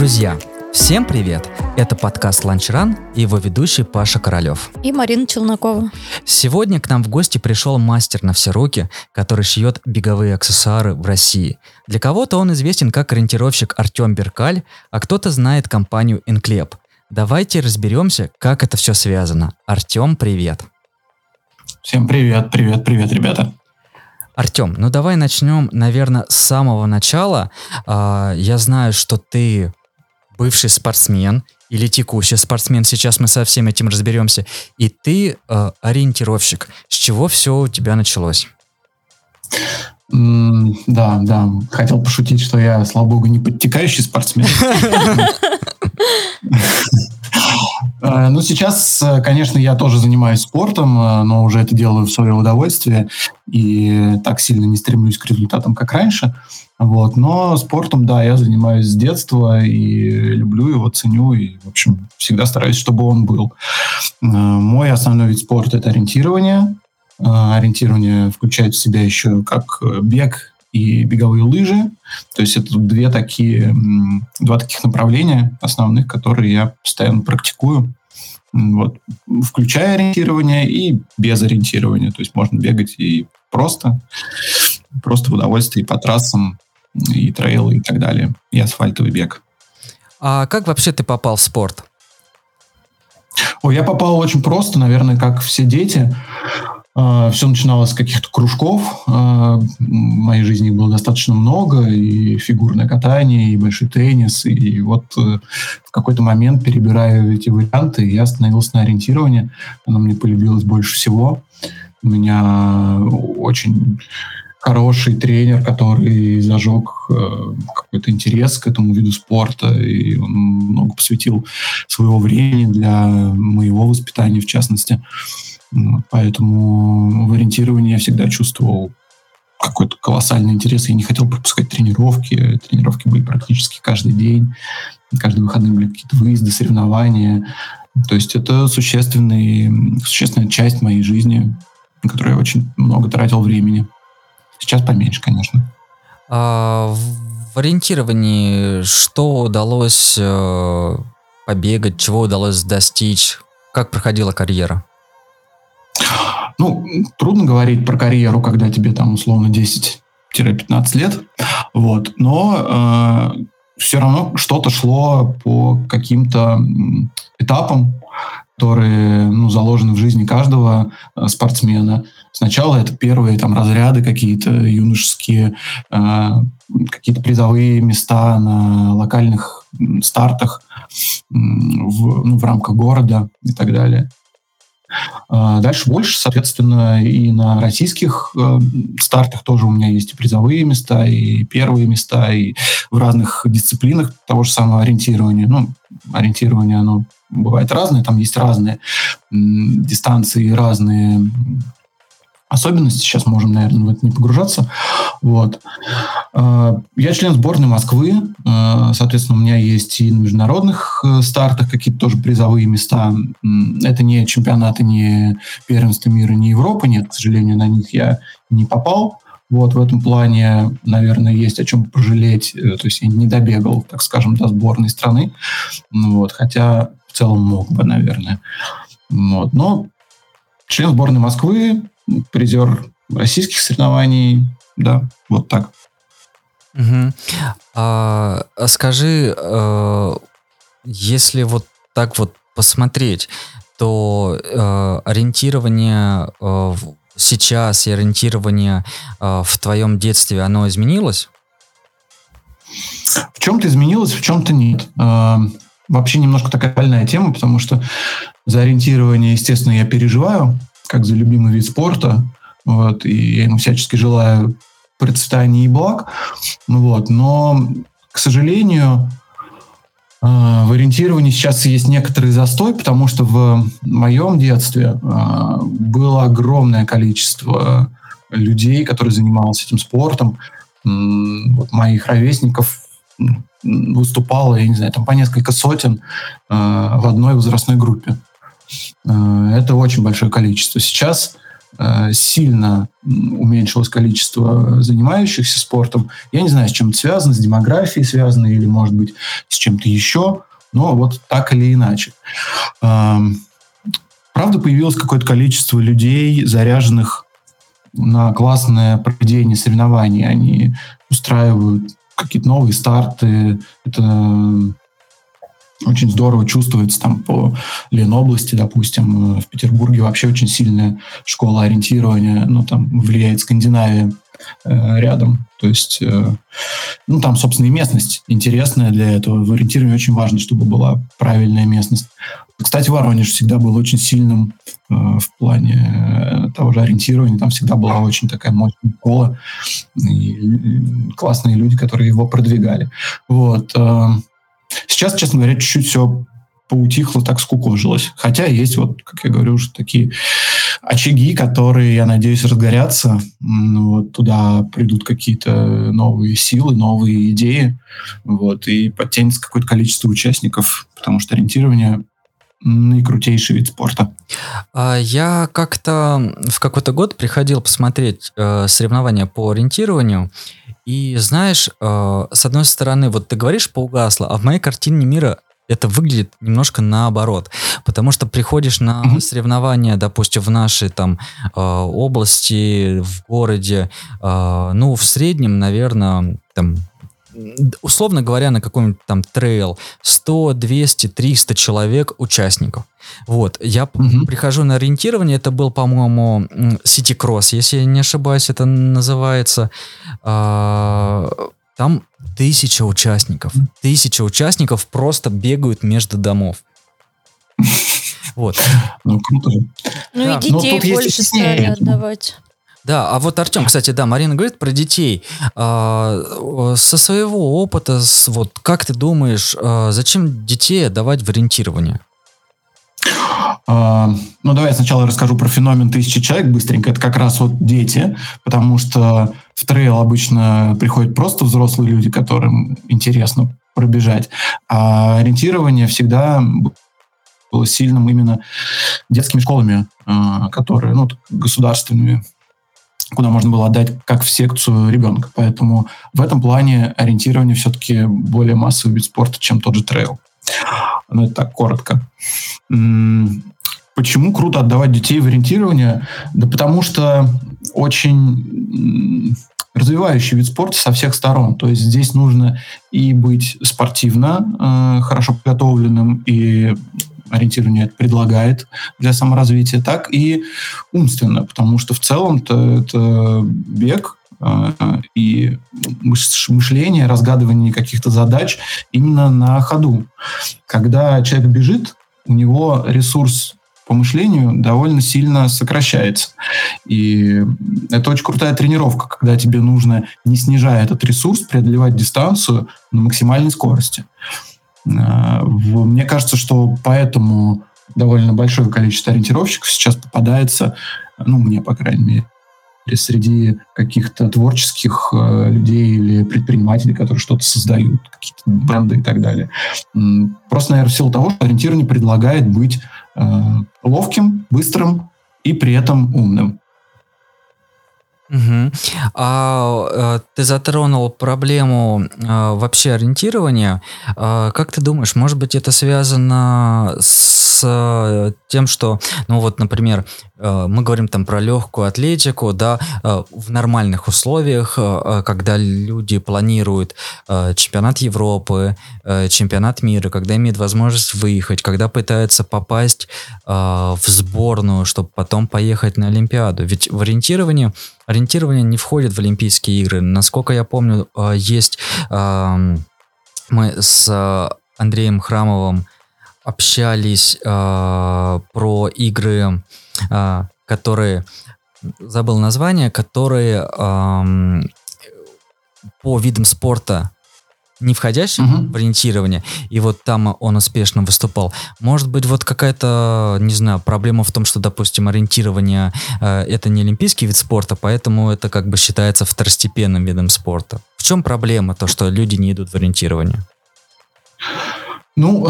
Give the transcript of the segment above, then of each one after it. Друзья, всем привет! Это подкаст «Ланчран» и его ведущий Паша Королёв. И Марина Челнокова. Сегодня к нам в гости пришел мастер на все руки, который шьет беговые аксессуары в России. Для кого-то он известен как ориентировщик Артём Беркаль, а кто-то знает компанию Enklepp. Давайте разберемся, как это все связано. Артём, привет! Всем привет, привет, ребята! Артём, ну давай начнем, наверное, с самого начала. Я знаю, что ты бывший спортсмен или текущий спортсмен, сейчас мы со всем этим разберемся, и ты ориентировщик. С чего все у тебя началось? Да, хотел пошутить, что я, слава богу, не подтекающий спортсмен. Ну, сейчас, конечно, я тоже занимаюсь спортом, но уже это делаю в свое удовольствие и так сильно не стремлюсь к результатам, как раньше. Вот. Но спортом, да, я занимаюсь с детства и люблю его, ценю и, в общем, всегда стараюсь, чтобы он был. Мой основной вид спорта – это ориентирование. Ориентирование включает в себя еще как бег и беговые лыжи. То есть это два таких направления основных, которые я постоянно практикую. Вот. Включая ориентирование и без ориентирования. То есть можно бегать и просто в удовольствие и по трассам, и трейлы, и так далее, и асфальтовый бег. А как вообще ты попал в спорт? Ой, я попал очень просто, наверное, как все дети. Все начиналось с каких-то кружков. В моей жизни их было достаточно много. И фигурное катание, и большой теннис. И вот в какой-то момент, перебирая эти варианты, я остановился на ориентировании. Оно мне полюбилось больше всего. У меня очень хороший тренер, который зажег какой-то интерес к этому виду спорта, и он много посвятил своего времени для моего воспитания, в частности. Поэтому в ориентировании я всегда чувствовал какой-то колоссальный интерес. Я не хотел пропускать тренировки. Тренировки были практически каждый день. Каждый выходный были какие-то выезды, соревнования. То есть это существенная часть моей жизни, на которую я очень много тратил времени. Сейчас поменьше, конечно. А в ориентировании что удалось побегать, чего удалось достичь? Как проходила карьера? Ну, трудно говорить про карьеру, когда тебе там условно 10-15 лет. Вот. Но все равно что-то шло по каким-то этапам, которые, заложены в жизни каждого спортсмена. Сначала это первые разряды какие-то юношеские, какие-то призовые места на локальных стартах в рамках города и так далее. Дальше больше, соответственно, и на российских стартах тоже у меня есть и призовые места, и первые места, и в разных дисциплинах того же самого ориентирования. Ориентирование, оно бывает разное, там есть разные дистанции, разные особенности. Сейчас можем, наверное, в это не погружаться. Вот. Я член сборной Москвы. Соответственно, у меня есть и на международных стартах какие-то тоже призовые места. Это не чемпионаты, не первенство мира, не Европы. Нет, к сожалению, на них я не попал. Вот в этом плане, наверное, есть о чем пожалеть. То есть я не добегал, так скажем, до сборной страны. Вот. Хотя в целом мог бы, наверное. Вот. Но член сборной Москвы, призер российских соревнований, да, вот так. Угу. Скажи, если вот так вот посмотреть, то ориентирование сейчас и ориентирование в твоем детстве, оно изменилось? В чем-то изменилось, в чем-то нет. Вообще немножко такая больная тема, потому что за ориентирование, естественно, я переживаю, как за любимый вид спорта. Вот, и я ему всячески желаю процветания и благ. Вот, но, к сожалению, в ориентировании сейчас есть некоторый застой, потому что в моем детстве было огромное количество людей, которые занимались этим спортом. Вот моих ровесников выступало, я не знаю, там по несколько сотен в одной возрастной группе. Это очень большое количество. Сейчас сильно уменьшилось количество занимающихся спортом. Я не знаю, с чем это связано, с демографией связано или, может быть, с чем-то еще, но вот так или иначе. Правда, появилось какое-то количество людей, заряженных на классное проведение соревнований. Они устраивают какие-то новые старты. Это очень здорово чувствуется там по Ленобласти, допустим. В Петербурге вообще очень сильная школа ориентирования. Ну, там влияет Скандинавия рядом. То есть, ну, там, собственно, и местность интересная для этого. В ориентировании очень важно, чтобы была правильная местность. Кстати, Воронеж всегда был очень сильным в плане того же ориентирования. Там всегда была очень такая мощная школа. И классные люди, которые его продвигали. Вот. Сейчас, честно говоря, чуть-чуть все поутихло, так скукожилось. Хотя есть, вот, как я говорю, уже такие очаги, которые, я надеюсь, разгорятся. Вот, туда придут какие-то новые силы, новые идеи. Вот, и подтянется какое-то количество участников, потому что ориентирование наикрутейший вид спорта. Я как-то в какой-то год приходил посмотреть соревнования по ориентированию. И знаешь, с одной стороны, вот ты говоришь поугасло, а в моей картине мира это выглядит немножко наоборот. Потому что приходишь на соревнования, допустим, в нашей там области, в городе, ну, в среднем, наверное, там, условно говоря, на каком-нибудь там трейл 100, 200, 300 человек участников. Вот, я прихожу на ориентирование, это был, по-моему, Ситикросс, если я не ошибаюсь, это называется. Там 1000 участников. 1000 участников просто бегают между домов. Вот. Ну, круто. Ну и детей больше стали отдавать. Да, а вот Артем, кстати, да, Марина говорит про детей. Со своего опыта, вот как ты думаешь, зачем детей отдавать в ориентирование? Ну, давай я сначала расскажу про феномен 1000 человек быстренько. Это как раз вот дети, потому что в трейл обычно приходят просто взрослые люди, которым интересно пробежать. А ориентирование всегда было сильным именно детскими школами, которые, ну, государственными, куда можно было отдать как в секцию ребенка. Поэтому в этом плане ориентирование все-таки более массовый вид спорта, чем тот же трейл. Но это так, коротко. Почему круто отдавать детей в ориентирование? Да потому что очень развивающий вид спорта со всех сторон. То есть здесь нужно и быть спортивно хорошо подготовленным, и ориентирование это предлагает для саморазвития, так и умственно, потому что в целом-то это бег и мышление, разгадывание каких-то задач именно на ходу. Когда человек бежит, у него ресурс по мышлению довольно сильно сокращается. И это очень крутая тренировка, когда тебе нужно, не снижая этот ресурс, преодолевать дистанцию на максимальной скорости. Мне кажется, что поэтому довольно большое количество ориентировщиков сейчас попадается, ну, мне, по крайней мере, среди каких-то творческих людей или предпринимателей, которые что-то создают, какие-то бренды и так далее. Просто, наверное, в силу того, что ориентирование предлагает быть ловким, быстрым и при этом умным. Угу. А ты затронул проблему вообще ориентирования. Как ты думаешь, может быть, это связано с тем, что, ну вот, например, мы говорим там про легкую атлетику, да, в нормальных условиях, когда люди планируют чемпионат Европы, чемпионат мира, когда имеют возможность выехать, когда пытаются попасть в сборную, чтобы потом поехать на Олимпиаду. Ведь в ориентирование не входит в Олимпийские игры. Насколько я помню, есть... Мы с Андреем Храмовым общались про игры, которые... Забыл название, которые по видам спорта, не входящим в ориентирование, и вот там он успешно выступал. Может быть, вот какая-то, не знаю, проблема в том, что, допустим, ориентирование это не олимпийский вид спорта, поэтому это как бы считается второстепенным видом спорта. В чем проблема, то, что люди не идут в ориентирование? Ну,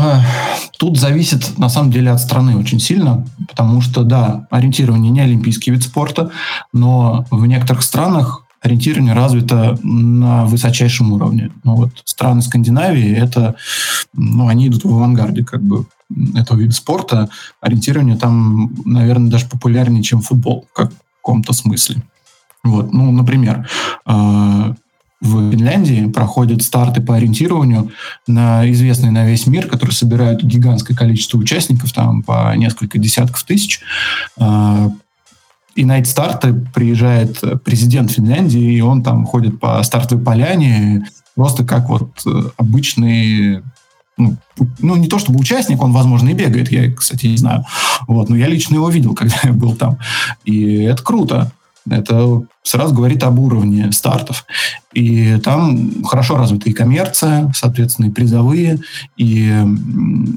тут зависит, на самом деле, от страны очень сильно, потому что, да, ориентирование не олимпийский вид спорта, но в некоторых странах ориентирование развито на высочайшем уровне. Ну, вот страны Скандинавии, это, ну, они идут в авангарде, как бы, этого вида спорта. Ориентирование там, наверное, даже популярнее, чем футбол, как в каком-то смысле. Вот, ну, например, в Финляндии проходят старты по ориентированию на известные на весь мир, которые собирают гигантское количество участников, там по несколько десятков тысяч. И на эти старты приезжает президент Финляндии, и он там ходит по стартовой поляне просто как вот обычный, ну не то чтобы участник, он, возможно, и бегает, я, кстати, не знаю. Вот, но я лично его видел, когда я был там. И это круто. Это сразу говорит об уровне стартов. И там хорошо развита и коммерция, соответственно, и призовые, и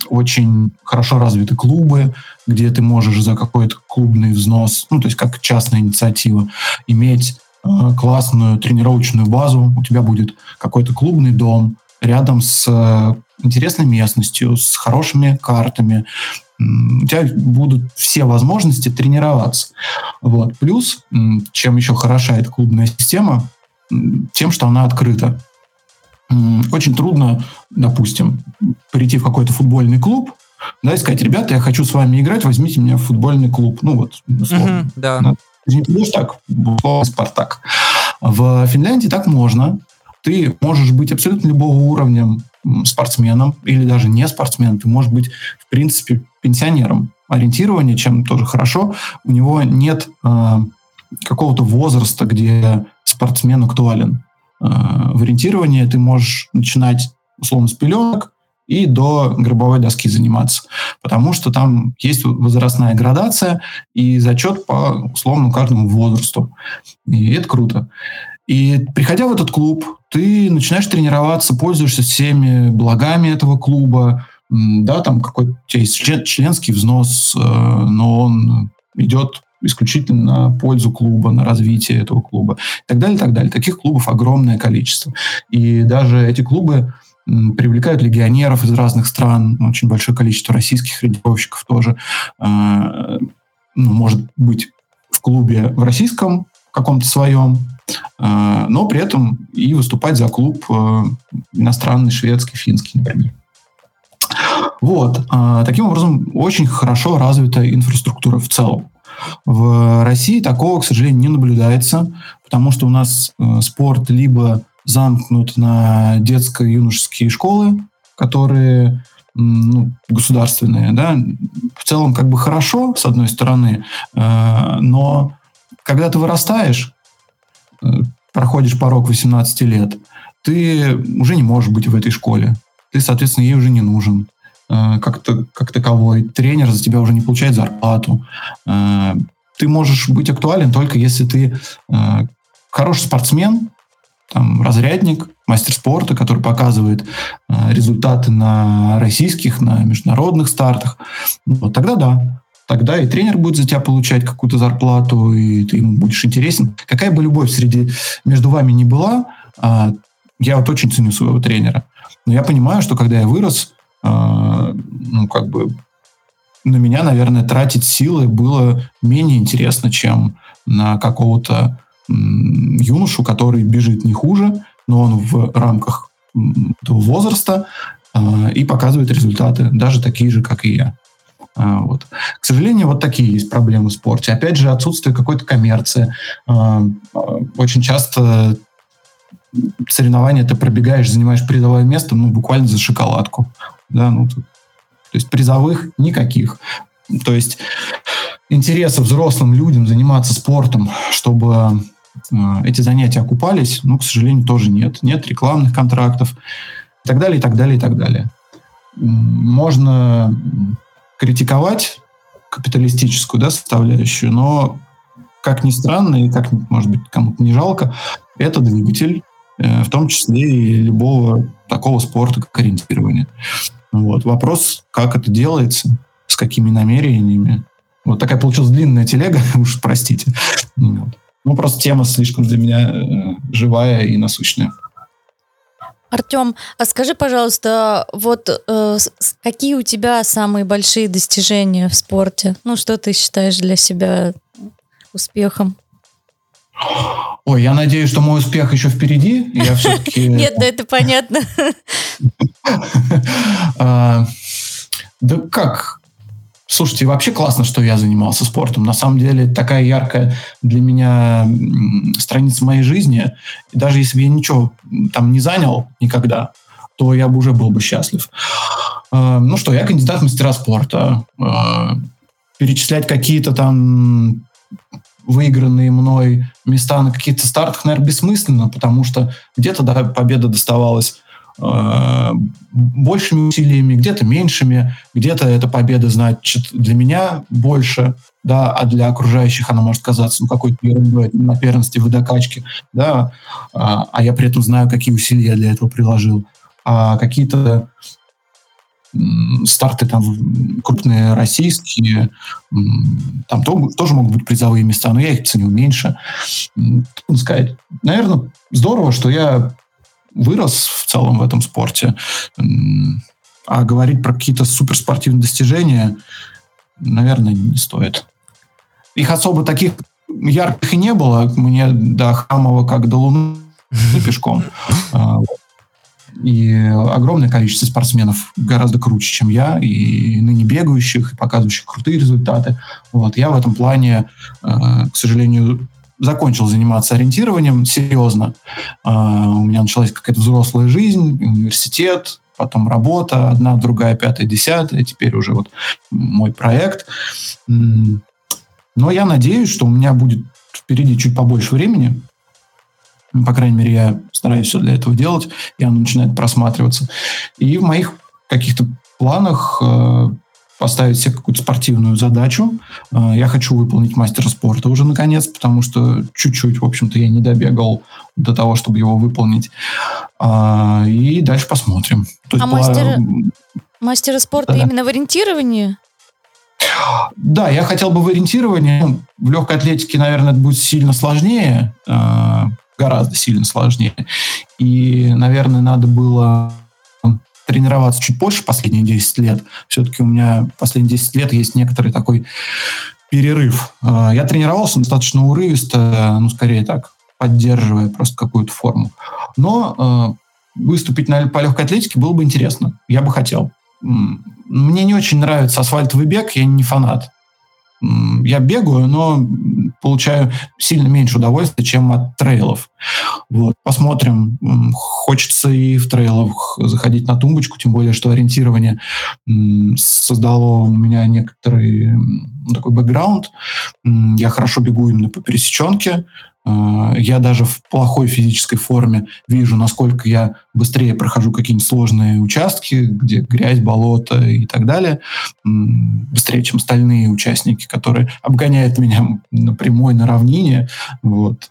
очень хорошо развиты клубы, где ты можешь за какой-то клубный взнос, ну, то есть как частная инициатива, иметь классную тренировочную базу. У тебя будет какой-то клубный дом рядом с интересной местностью, с хорошими картами. У тебя будут все возможности тренироваться. Вот. Плюс, чем еще хороша эта клубная система, тем, что она открыта. Очень трудно, допустим, прийти в какой-то футбольный клуб, да, и сказать: ребята, я хочу с вами играть, возьмите меня в футбольный клуб. Ну вот, условно. Да. Не будешь так, условно, Спартак. В Финляндии так можно. Ты можешь быть абсолютно любого уровня спортсменом или даже не спортсменом. Ты можешь быть, в принципе, пенсионером. Ориентирование, чем тоже хорошо, у него нет какого-то возраста, где спортсмен актуален. В ориентировании ты можешь начинать, условно, с пеленок и до гробовой доски заниматься. Потому что там есть возрастная градация и зачет по, условно, каждому возрасту. И это круто. И приходя в этот клуб, ты начинаешь тренироваться, пользуешься всеми благами этого клуба, да, там какой-то у тебя есть членский взнос, но он идет исключительно на пользу клуба, на развитие этого клуба и так далее, и так далее. Таких клубов огромное количество. И даже эти клубы привлекают легионеров из разных стран, очень большое количество российских ориентировщиков тоже. Может быть, в клубе в российском каком-то своем, но при этом и выступать за клуб иностранный, шведский, финский, например. Вот. Таким образом, очень хорошо развита инфраструктура в целом. В России такого, к сожалению, не наблюдается, потому что у нас спорт либо замкнут на детско-юношеские школы, которые государственные, да, в целом как бы хорошо, с одной стороны, но когда ты вырастаешь, проходишь порог 18 лет, ты уже не можешь быть в этой школе. Ты, соответственно, ей уже не нужен как таковой. Тренер за тебя уже не получает зарплату. Ты можешь быть актуален только если ты хороший спортсмен, там, разрядник, мастер спорта, который показывает результаты на российских, на международных стартах. Вот тогда да. Тогда и тренер будет за тебя получать какую-то зарплату, и ты ему будешь интересен. Какая бы любовь между вами ни была, я вот очень ценю своего тренера. Но я понимаю, что когда я вырос, на меня, наверное, тратить силы было менее интересно, чем на какого-то юношу, который бежит не хуже, но он в рамках этого возраста и показывает результаты, даже такие же, как и я. Вот. К сожалению, вот такие есть проблемы в спорте. Опять же, отсутствие какой-то коммерции. Очень часто соревнования ты пробегаешь, занимаешь призовое место, буквально за шоколадку. Да, то есть призовых никаких. То есть интереса взрослым людям заниматься спортом, чтобы эти занятия окупались, к сожалению, тоже нет. Нет рекламных контрактов и так далее, и так далее, и так далее. Можно критиковать капиталистическую, да, составляющую, но, как ни странно, и как, может быть, кому-то не жалко, это двигатель, в том числе и любого такого спорта, как ориентирование. Вот. Вопрос, как это делается, с какими намерениями. Вот такая получилась длинная телега, уж простите. Просто тема слишком для меня живая и насущная. Артём, а скажи, пожалуйста, вот какие у тебя самые большие достижения в спорте? Ну, что ты считаешь для себя успехом? Ой, я надеюсь, что мой успех еще впереди. Я все-таки... Нет, да это понятно. Да как? Слушайте, вообще классно, что я занимался спортом. На самом деле, такая яркая для меня страница моей жизни. И даже если бы я ничего там не занял никогда, то я бы уже был бы счастлив. Ну что, я кандидат в мастера спорта. Перечислять какие-то там выигранные мной места на каких-то стартах, наверное, бессмысленно, потому что где-то да, победа доставалась большими усилиями, где-то меньшими, где-то эта победа значит для меня больше, да, а для окружающих она может казаться ну, какой-то ерундой на первенстве в водокачке, да, а я при этом знаю, какие усилия я для этого приложил. А какие-то старты там крупные российские, там тоже могут быть призовые места, но я их ценю меньше. Трудно сказать. Наверное, здорово, что я вырос в целом в этом спорте. А говорить про какие-то суперспортивные достижения, наверное, не стоит. Их особо таких ярких и не было. Мне до Храмова как до Луны пешком. И огромное количество спортсменов гораздо круче, чем я, и ныне бегающих, и показывающих крутые результаты. Вот. Я в этом плане, к сожалению, закончил заниматься ориентированием серьезно. У меня началась какая-то взрослая жизнь, университет, потом работа, одна, другая, пятая, десятая, теперь уже вот мой проект. Но я надеюсь, что у меня будет впереди чуть побольше времени. По крайней мере, я стараюсь все для этого делать, и оно начинает просматриваться. И в моих каких-то планах поставить себе какую-то спортивную задачу. Я хочу выполнить мастера спорта уже наконец, потому что чуть-чуть, в общем-то, я не добегал до того, чтобы его выполнить. И дальше посмотрим. То есть мастера спорта именно в ориентировании? Да, я хотел бы в ориентировании. В легкой атлетике, наверное, это будет сильно сложнее, гораздо сильно сложнее. И, наверное, надо было тренироваться чуть позже, последние 10 лет. Все-таки у меня последние 10 лет есть некоторый такой перерыв. Я тренировался достаточно урывисто, ну, скорее так, поддерживая просто какую-то форму. Но выступить по легкой атлетике было бы интересно. Я бы хотел. Мне не очень нравится асфальтовый бег, я не фанат. Я бегаю, но получаю сильно меньше удовольствия, чем от трейлов. Вот. Посмотрим. Хочется и в трейлах заходить на тумбочку, тем более, что ориентирование создало у меня некоторый такой бэкграунд. Я хорошо бегу именно по пересеченке. Я даже в плохой физической форме вижу, насколько я быстрее прохожу какие-нибудь сложные участки, где грязь, болото и так далее, быстрее, чем остальные участники, которые обгоняют меня напрямую на равнине. Вот.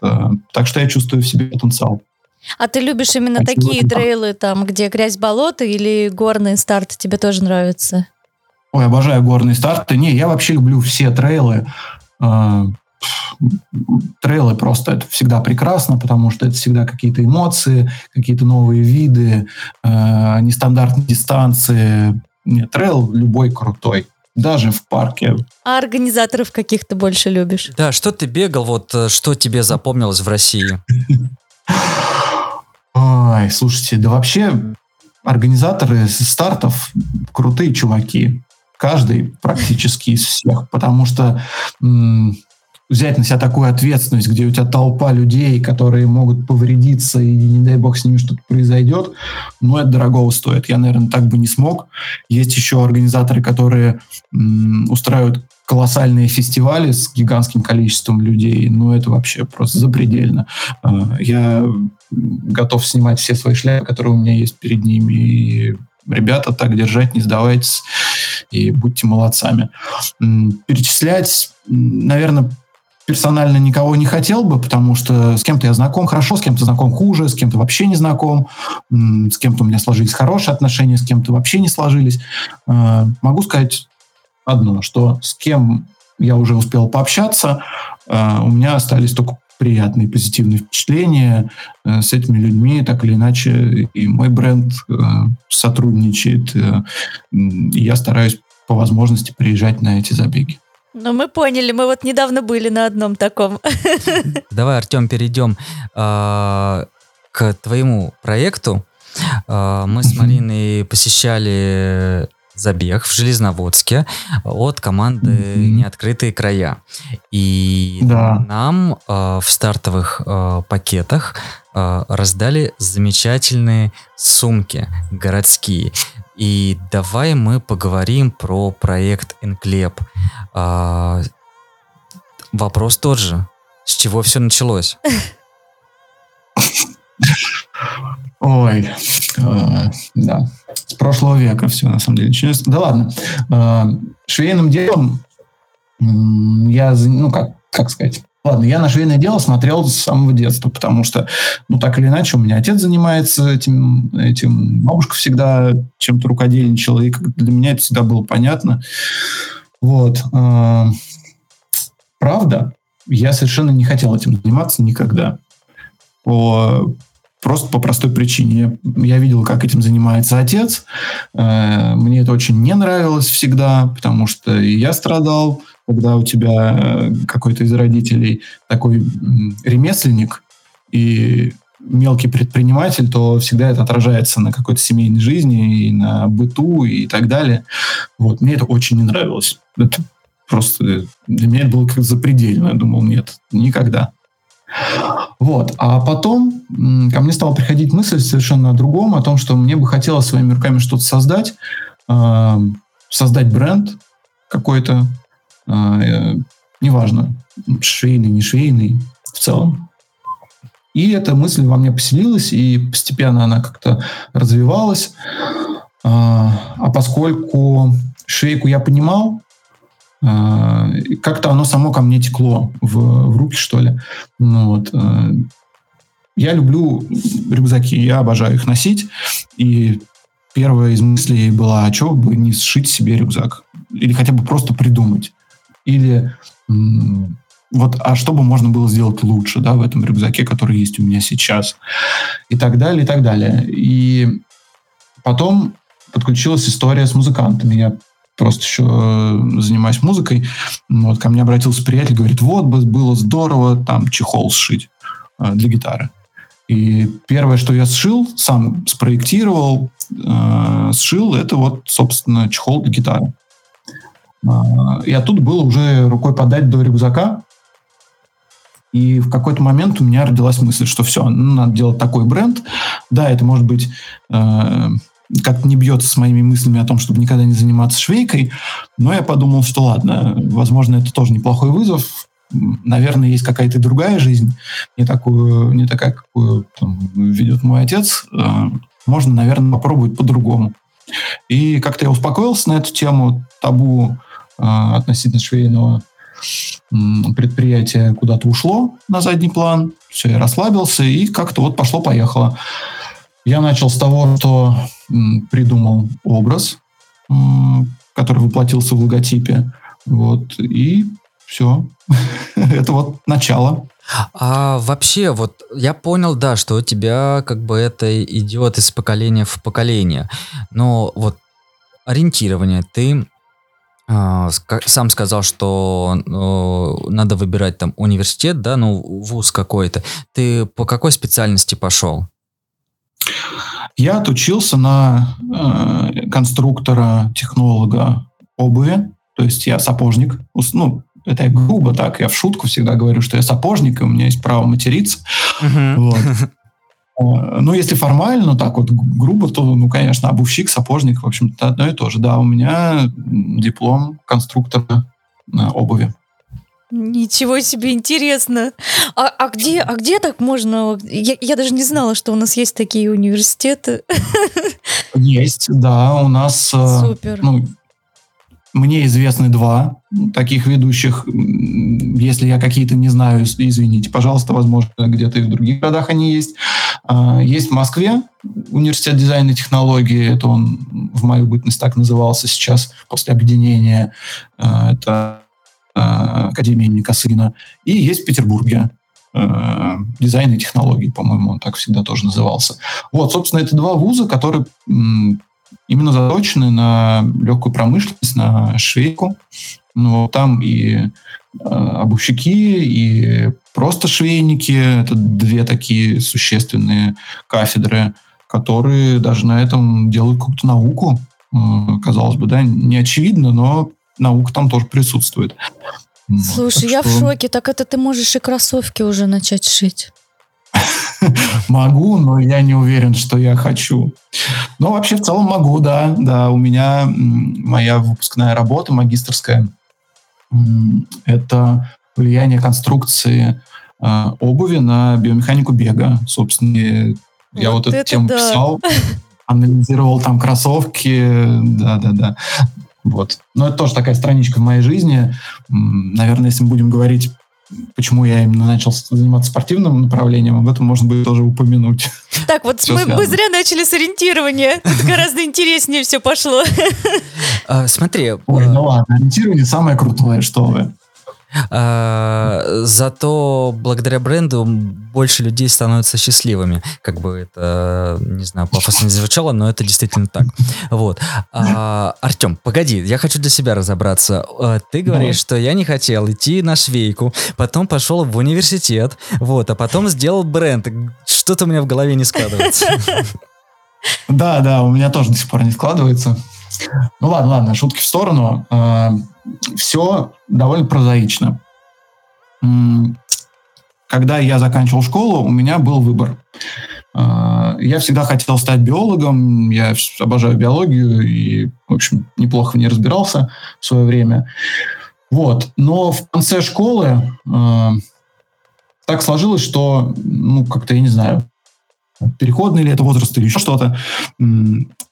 Так что я чувствую в себе потенциал. А ты любишь именно такие трейлы, там, где грязь, болото, или горные старты тебе тоже нравятся? Ой, обожаю горные старты. Не, я вообще люблю все трейлы. Трейлы просто это всегда прекрасно, потому что это всегда какие-то эмоции, какие-то новые виды, нестандартные дистанции. Нет, трейл любой крутой, даже в парке. А организаторов каких ты больше любишь? Да, что ты бегал, вот что тебе запомнилось в России? Ой, слушайте, да вообще организаторы стартов крутые чуваки. Каждый практически из всех, потому что взять на себя такую ответственность, где у тебя толпа людей, которые могут повредиться, и не дай бог с ними что-то произойдет, но это дорогого стоит. Я, наверное, так бы не смог. Есть еще организаторы, которые устраивают колоссальные фестивали с гигантским количеством людей, но это вообще просто запредельно. Я готов снимать все свои шляпы, которые у меня есть перед ними, и ребята, так держать, не сдавайтесь, и будьте молодцами. Перечислять, наверное, персонально никого не хотел бы, потому что с кем-то я знаком хорошо, с кем-то знаком хуже, с кем-то вообще не знаком, с кем-то у меня сложились хорошие отношения, с кем-то вообще не сложились. Могу сказать одно, что с кем я уже успел пообщаться, у меня остались только приятные, позитивные впечатления. С этими людьми так или иначе и мой бренд сотрудничает. Я стараюсь по возможности приезжать на эти забеги. Ну, мы поняли, мы вот недавно были на одном таком. Давай, Артём, перейдем к твоему проекту. Мы с Мариной посещали забег в Железноводске от команды «Неоткрытые края». И нам в стартовых пакетах раздали замечательные сумки городские. И давай мы поговорим про проект Enklepp. Вопрос тот же. С чего все началось? Ой, да. С прошлого века все, на самом деле, началось. Да ладно. Швейным делом я, я на швейное дело смотрел с самого детства, потому что, так или иначе, у меня отец занимается этим. Бабушка всегда чем-то рукодельничала, и для меня это всегда было понятно. Вот. Правда, я совершенно не хотел этим заниматься никогда. Просто по простой причине. Я видел, как этим занимается отец. Мне это очень не нравилось всегда, потому что и я страдал, когда у тебя какой-то из родителей такой ремесленник и мелкий предприниматель, то всегда это отражается на какой-то семейной жизни и на быту и так далее. Вот. Мне это очень не нравилось. Это просто для меня это было как-то запредельно. Я думал, нет, никогда. Вот. А потом ко мне стала приходить мысль совершенно о другом, о том, что мне бы хотелось своими руками что-то создать, создать бренд какой-то, неважно, швейный, не швейный, в целом. И эта мысль во мне поселилась, и постепенно она как-то развивалась. А поскольку швейку я понимал, как-то оно само ко мне текло в руки, что ли. Я люблю рюкзаки, я обожаю их носить. И первая из мыслей была, а что бы не сшить себе рюкзак? Или хотя бы просто придумать. Или а что бы можно было сделать лучше, да, в этом рюкзаке, который есть у меня сейчас? И так далее, и так далее. И потом подключилась история с музыкантами. Я просто еще занимаюсь музыкой. Ко мне обратился приятель, говорит, было здорово там чехол сшить для гитары. И первое, что я сшил, сам спроектировал, сшил, это собственно, чехол для гитары. И оттуда было уже рукой подать до рюкзака. И в какой-то момент у меня родилась мысль, что все, надо делать такой бренд. Да, это может быть... как-то не бьется с моими мыслями о том, чтобы никогда не заниматься швейкой, но я подумал, что ладно, возможно, это тоже неплохой вызов, наверное, есть какая-то другая жизнь, не такая, какую ведет мой отец, можно, наверное, попробовать по-другому. И как-то я успокоился на эту тему, табу относительно швейного предприятия куда-то ушло на задний план, все, я расслабился, и как-то пошло-поехало. Я начал с того, что придумал образ, который воплотился в логотипе. И все. Это начало. А вообще, я понял, да, что у тебя это идет из поколения в поколение. Но ориентирование ты... Сам сказал, что надо выбирать университет, да, вуз какой-то. Ты по какой специальности пошел? Я отучился на конструктора-технолога обуви, то есть я сапожник. Это я грубо так, я в шутку всегда говорю, что я сапожник, и у меня есть право материться. Если формально, так грубо, то, конечно, обувщик, сапожник, в общем-то, одно и то же. Да, у меня диплом конструктора обуви. Ничего себе, интересно. А где так можно? Я даже не знала, что у нас есть такие университеты. Есть, да, у нас... Супер. Мне известны два таких ведущих. Если я какие-то не знаю, извините, пожалуйста, возможно, где-то и в других городах они есть. Есть в Москве университет дизайна и технологии. Это он в мою бытность так назывался сейчас, после объединения. Это Академия Н. Косыгина. И есть в Петербурге дизайна и технологий, по-моему, он так всегда тоже назывался. Вот, собственно, это два вуза, которые именно заточены на легкую промышленность, на швейку. Ну, там и обувщики, и просто швейники. Это две такие существенные кафедры, которые даже на этом делают какую-то науку. Казалось бы, да, не очевидно, но наука там тоже присутствует. Слушай, я в шоке. Так это ты можешь и кроссовки уже начать шить. Могу, но я не уверен, что я хочу. Но вообще в целом могу, да. Да, у меня моя выпускная работа, магистерская, это влияние конструкции обуви на биомеханику бега. Собственно, я вот эту тему писал, анализировал там кроссовки. Да-да-да. Вот. Но это тоже такая страничка в моей жизни. Наверное, если мы будем говорить, почему я именно начал заниматься спортивным направлением, об этом можно будет тоже упомянуть. Так, вот мы зря начали с ориентирования. Тут гораздо интереснее все пошло. Смотри. Ой, ну ладно, ориентирование самое крутое, что вы. Зато благодаря бренду больше людей становятся счастливыми. Как бы это, не знаю, пафосно не звучало, но это действительно так. Вот. Артём, погоди, я хочу для себя разобраться. Ты говоришь, что я не хотел идти на швейку, потом пошел в университет, вот, а потом сделал бренд. Что-то у меня в голове не складывается. Да, да, у меня тоже до сих пор не складывается. Ну ладно, ладно, шутки в сторону. Все довольно прозаично. Когда я заканчивал школу, у меня был выбор. Я всегда хотел стать биологом, я обожаю биологию и, в общем, неплохо в ней разбирался в свое время. Вот. Но в конце школы так сложилось, что, ну, как-то, я не знаю, переходный ли это возраст или еще что-то.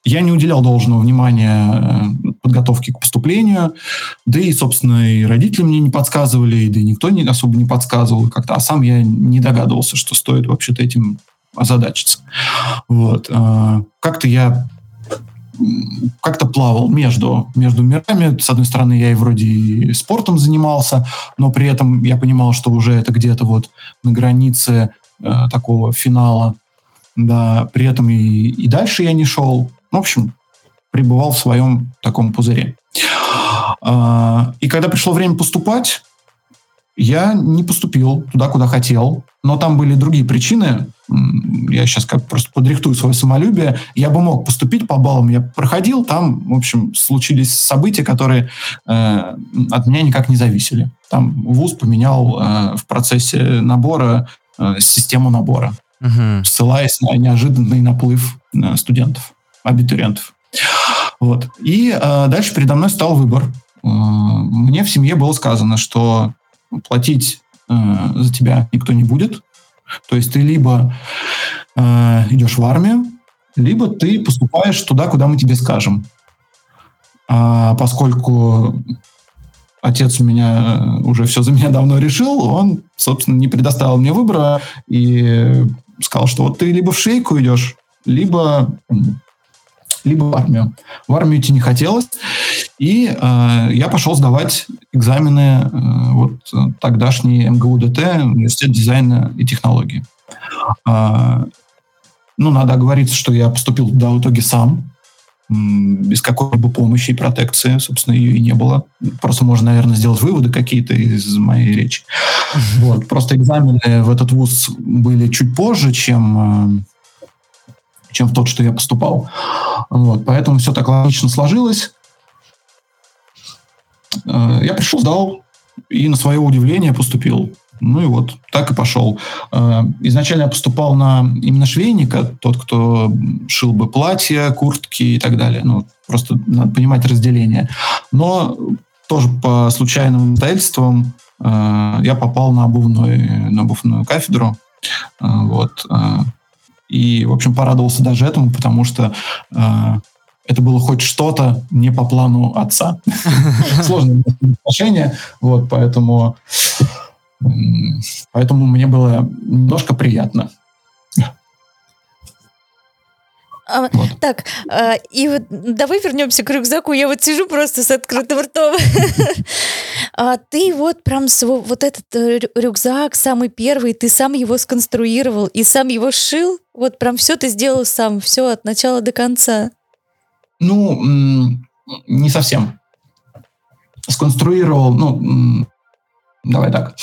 Я не уделял должного внимания подготовке к поступлению, да и, собственно, и родители мне не подсказывали, да и никто особо не подсказывал как-то, а сам я не догадывался, что стоит вообще-то этим озадачиться. Вот. Как-то я плавал между мирами. С одной стороны, я и вроде и спортом занимался, но при этом я понимал, что уже это где-то вот на границе такого финала. Да, при этом и дальше я не шел. В общем, пребывал в своем таком пузыре. И когда пришло время поступать, я не поступил туда, куда хотел. Но там были другие причины. Я сейчас как просто подрихтую свое самолюбие. Я бы мог поступить по баллам. Я проходил, там, в общем, случились события, которые от меня никак не зависели. Там вуз поменял в процессе набора систему набора. Ссылаясь на неожиданный наплыв студентов, абитуриентов. Вот. И дальше передо мной стал выбор. Мне в семье было сказано, что платить за тебя никто не будет. То есть ты либо идешь в армию, либо ты поступаешь туда, куда мы тебе скажем. Поскольку отец у меня уже все за меня давно решил, он, собственно, не предоставил мне выбора и сказал, что вот ты либо в шейку идешь, либо в армию. В армию идти не хотелось. И я пошел сдавать экзамены вот тогдашний МГУДТ, университет дизайна и технологий. Ну, надо оговориться, что я поступил туда в итоге сам, без какой-либо помощи и протекции. Собственно, ее и не было. Просто можно, наверное, сделать выводы какие-то из моей речи. Вот. Просто экзамены в этот вуз были чуть позже, чем в тот, что я поступал. Вот. Поэтому все так логично сложилось. Я пришел, сдал и на свое удивление поступил. Ну и вот так и пошел. Изначально я поступал на именно швейника, тот, кто шил бы платья, куртки и так далее. Ну, просто надо понимать разделение. Но тоже по случайным обстоятельствам я попал на обувную кафедру. Вот. И, в общем, порадовался даже этому, потому что это было хоть что-то не по плану отца. Сложное отношение. Вот, поэтому мне было немножко приятно. Вот. Так, и вот давай вернемся к рюкзаку. Я вот сижу просто с открытым ртом. Ты вот прям вот этот рюкзак, самый первый, ты сам его сконструировал и сам его сшил. Вот прям все ты сделал сам, все от начала до конца. Ну, не совсем. Сконструировал, ну, давай так.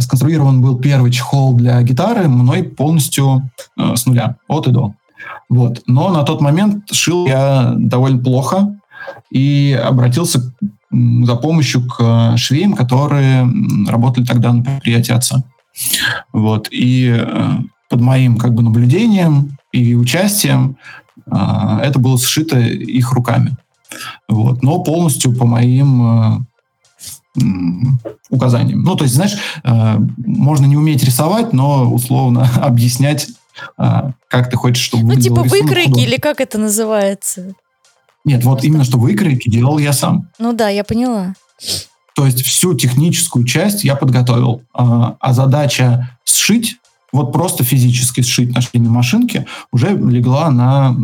Сконструирован был первый чехол для гитары мной полностью с нуля, от и до. Вот. Но на тот момент шил я довольно плохо и обратился за помощью к швеям, которые работали тогда на предприятии отца. Вот. И под моим как бы наблюдением и участием это было сшито их руками. Вот. Но полностью по моим указаниям. Ну, то есть, знаешь, можно не уметь рисовать, но условно объяснять, как ты хочешь, чтобы выглядело. Ну, типа выкройки или как это называется? Нет, вот именно что выкройки делал я сам. Ну да, я поняла. То есть всю техническую часть я подготовил. А задача сшить, вот просто физически сшить на швейной машинке, уже легла на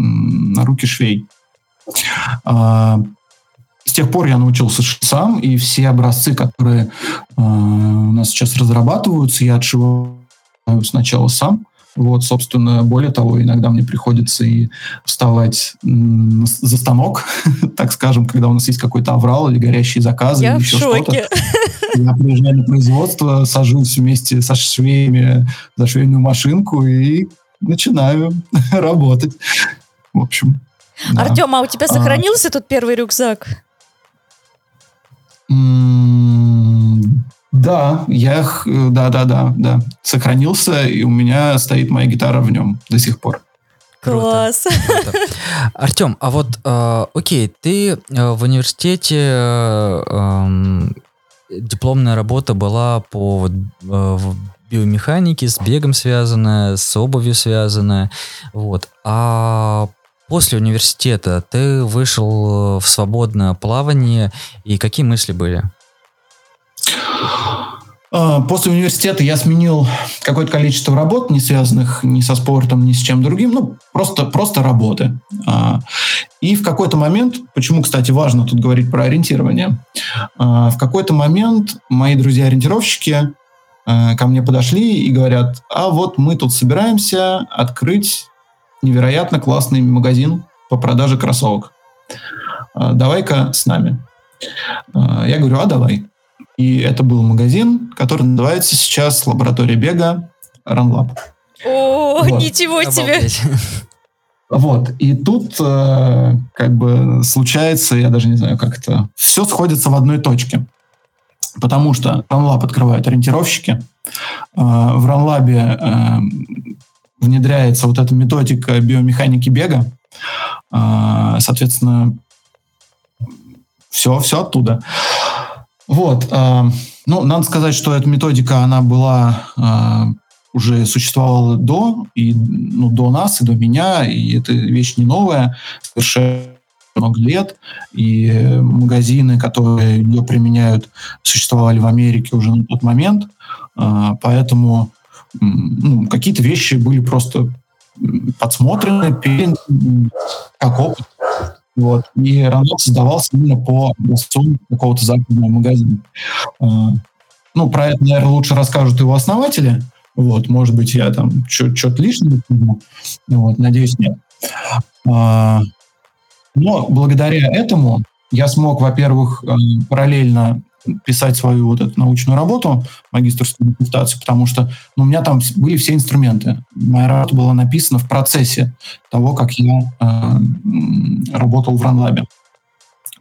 руки швей. С тех пор я научился сшить сам, и все образцы, которые у нас сейчас разрабатываются, я отшиваю сначала сам. Вот, собственно, более того, иногда мне приходится и вставать за станок, так скажем, когда у нас есть какой-то аврал или горящие заказы. Я или в еще шоке. Что-то. Я приезжаю на производство, сажусь вместе со швеями за швейную машинку и начинаю работать. В общем... Да. Артём, а у тебя сохранился тот первый рюкзак? Да, да, сохранился, и у меня стоит моя гитара в нем до сих пор. Класс! Круто. Артём, а вот, окей, ты в университете, дипломная работа была по... биомеханике, с бегом связанная, с обувью связанная, вот, а... После университета ты вышел в свободное плавание, и какие мысли были? После университета я сменил какое-то количество работ, не связанных ни со спортом, ни с чем другим, ну, просто работы. И в какой-то момент, почему, кстати, важно тут говорить про ориентирование, в какой-то момент мои друзья-ориентировщики ко мне подошли и говорят: а вот мы тут собираемся открыть невероятно классный магазин по продаже кроссовок. Давай-ка с нами. Я говорю: а давай. И это был магазин, который называется сейчас «Лаборатория бега RunLab». О, вот. Ничего себе! Вот. И тут как бы случается, я даже не знаю, как это... Все сходится в одной точке. Потому что RunLab открывают ориентировщики. В RunLab... внедряется вот эта методика биомеханики бега. Соответственно, все оттуда. Вот. Ну, надо сказать, что эта методика, она была, уже существовала до нас, и до меня, и эта вещь не новая, совершенно много лет, и магазины, которые ее применяют, существовали в Америке уже на тот момент, поэтому... Ну, какие-то вещи были просто подсмотрены, как опыт. Вот. И RunLab создавался именно по образцу какого-то западного магазина. Ну, про это, наверное, лучше расскажут его основатели. Вот. Может быть, я там что-то лишнее думаю. Вот. Надеюсь, нет. Но благодаря этому я смог, во-первых, параллельно писать свою вот эту научную работу, магистерскую диссертацию, потому что у меня там были все инструменты. Моя работа была написана в процессе того, как я работал в RunLab. То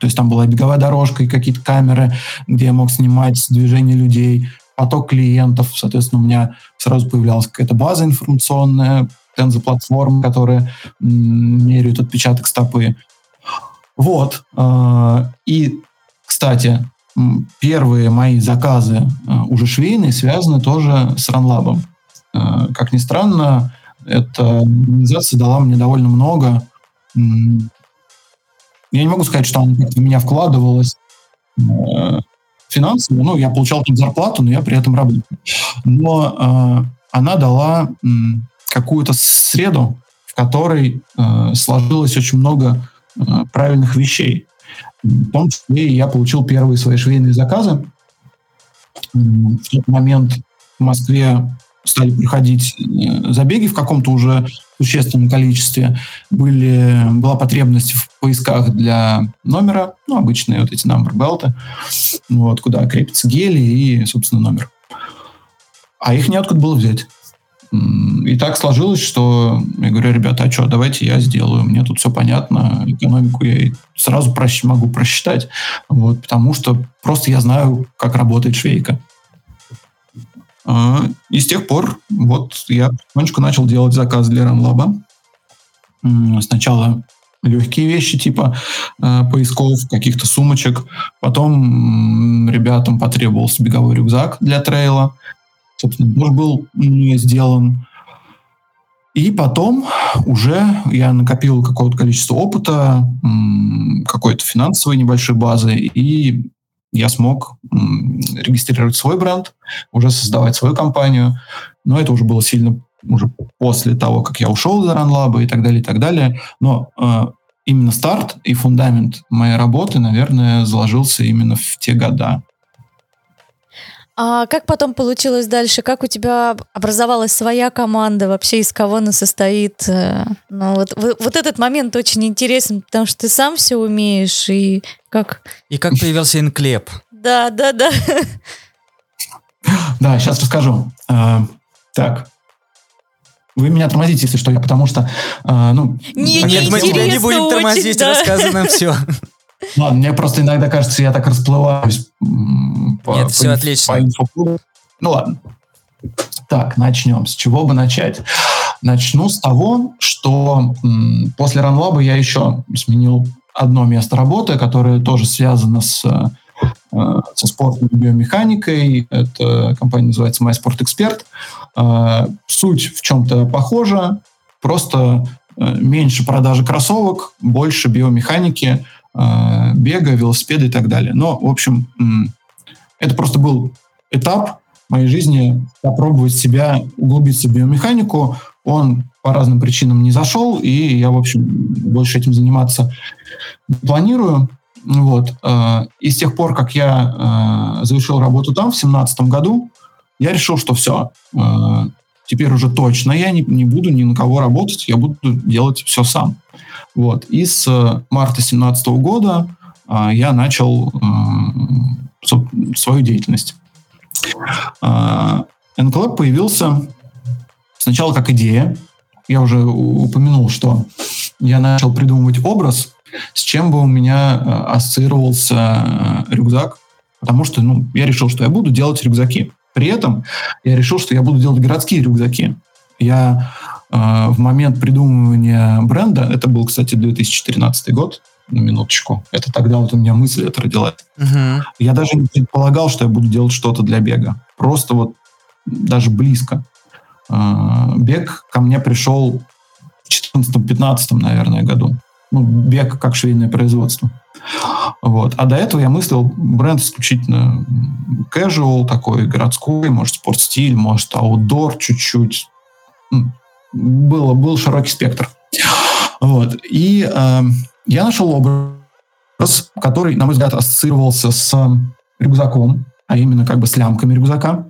есть там была беговая дорожка и какие-то камеры, где я мог снимать движение людей, поток клиентов. Соответственно, у меня сразу появлялась какая-то база информационная, тензо-платформы, которые меряют отпечаток стопы. Вот. И, кстати, первые мои заказы уже швейные связаны тоже с RunLab. Как ни странно, эта организация дала мне довольно много. Я не могу сказать, что она в меня вкладывалась финансово. Ну, я получал там зарплату, но я при этом работал. Но она дала какую-то среду, в которой сложилось очень много правильных вещей. В том числе я получил первые свои швейные заказы. В тот момент в Москве стали проходить забеги в каком-то уже существенном количестве. Была потребность в поисках для номера, обычные вот эти номер-белты, куда крепятся гели и, собственно, номер. А их неоткуда было взять. И так сложилось, что я говорю: ребята, давайте я сделаю, мне тут все понятно, экономику я и сразу могу просчитать, потому что просто я знаю, как работает швейка. И с тех пор я потихонечку начал делать заказ для RunLab. Сначала легкие вещи типа поисков, каких-то сумочек. Потом ребятам потребовался беговой рюкзак для трейла. Собственно, тоже был сделан. И потом уже я накопил какое-то количество опыта, какой-то финансовой небольшой базы, и я смог регистрировать свой бренд, уже создавать свою компанию. Но это уже было сильно уже после того, как я ушел из RunLab и так далее, и так далее. Но именно старт и фундамент моей работы, наверное, заложился именно в те года. А как потом получилось дальше? Как у тебя образовалась своя команда вообще? Из кого она состоит? Вот этот момент очень интересен, потому что ты сам все умеешь. И как появился Enklepp? Да. Да, сейчас расскажу. Так. Вы меня тормозите, если что, потому что... Нет, мы тебя не будем тормозить, рассказывай нам все. Ладно, мне просто иногда кажется, я так расплываюсь. Нет, все отлично. Ладно. Так, начнем. С чего бы начать? Начну с того, что после RunLab я еще сменил одно место работы, которое тоже связано со спортом и биомеханикой. Эта компания называется My Sport Expert. Суть в чем-то похожа, просто меньше продажи кроссовок, больше биомеханики, бега, велосипеда и так далее. Но, в общем, это просто был этап моей жизни попробовать себя, углубиться в биомеханику. Он по разным причинам не зашел, и я, в общем, больше этим заниматься не планирую. И с тех пор, как я завершил работу там в 2017 году, я решил, что все, теперь уже точно я не буду ни на кого работать, я буду делать все сам. И с марта 2017 года я начал свою деятельность. Enklepp появился сначала как идея. Я уже упомянул, что я начал придумывать образ, с чем бы у меня ассоциировался рюкзак, потому что я решил, что я буду делать рюкзаки. При этом я решил, что я буду делать городские рюкзаки. Я в момент придумывания бренда, это был, кстати, 2013 год, на минуточку, это тогда у меня мысль это родилась. Uh-huh. Я даже не предполагал, что я буду делать что-то для бега. Просто даже близко. Бег ко мне пришел в 2014-2015, наверное, году. Бег как швейное производство. А до этого я мыслил бренд исключительно casual, такой городской, может, спортстиль, может, аутдор чуть-чуть. Был широкий спектр. И я нашел образ, который, на мой взгляд, ассоциировался с рюкзаком, а именно как бы с лямками рюкзака.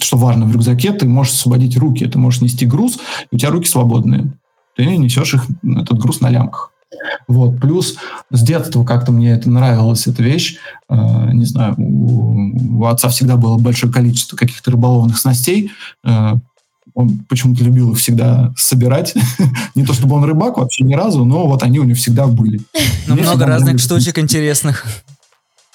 Что важно, в рюкзаке ты можешь освободить руки, ты можешь нести груз, и у тебя руки свободные. Ты несешь этот груз на лямках. Плюс с детства как-то мне это нравилась эта вещь. Не знаю, у отца всегда было большое количество каких-то рыболовных снастей. Он почему-то любил их всегда собирать. Не то чтобы он рыбак вообще ни разу, но они у него всегда были. Но много разных штучек интересных.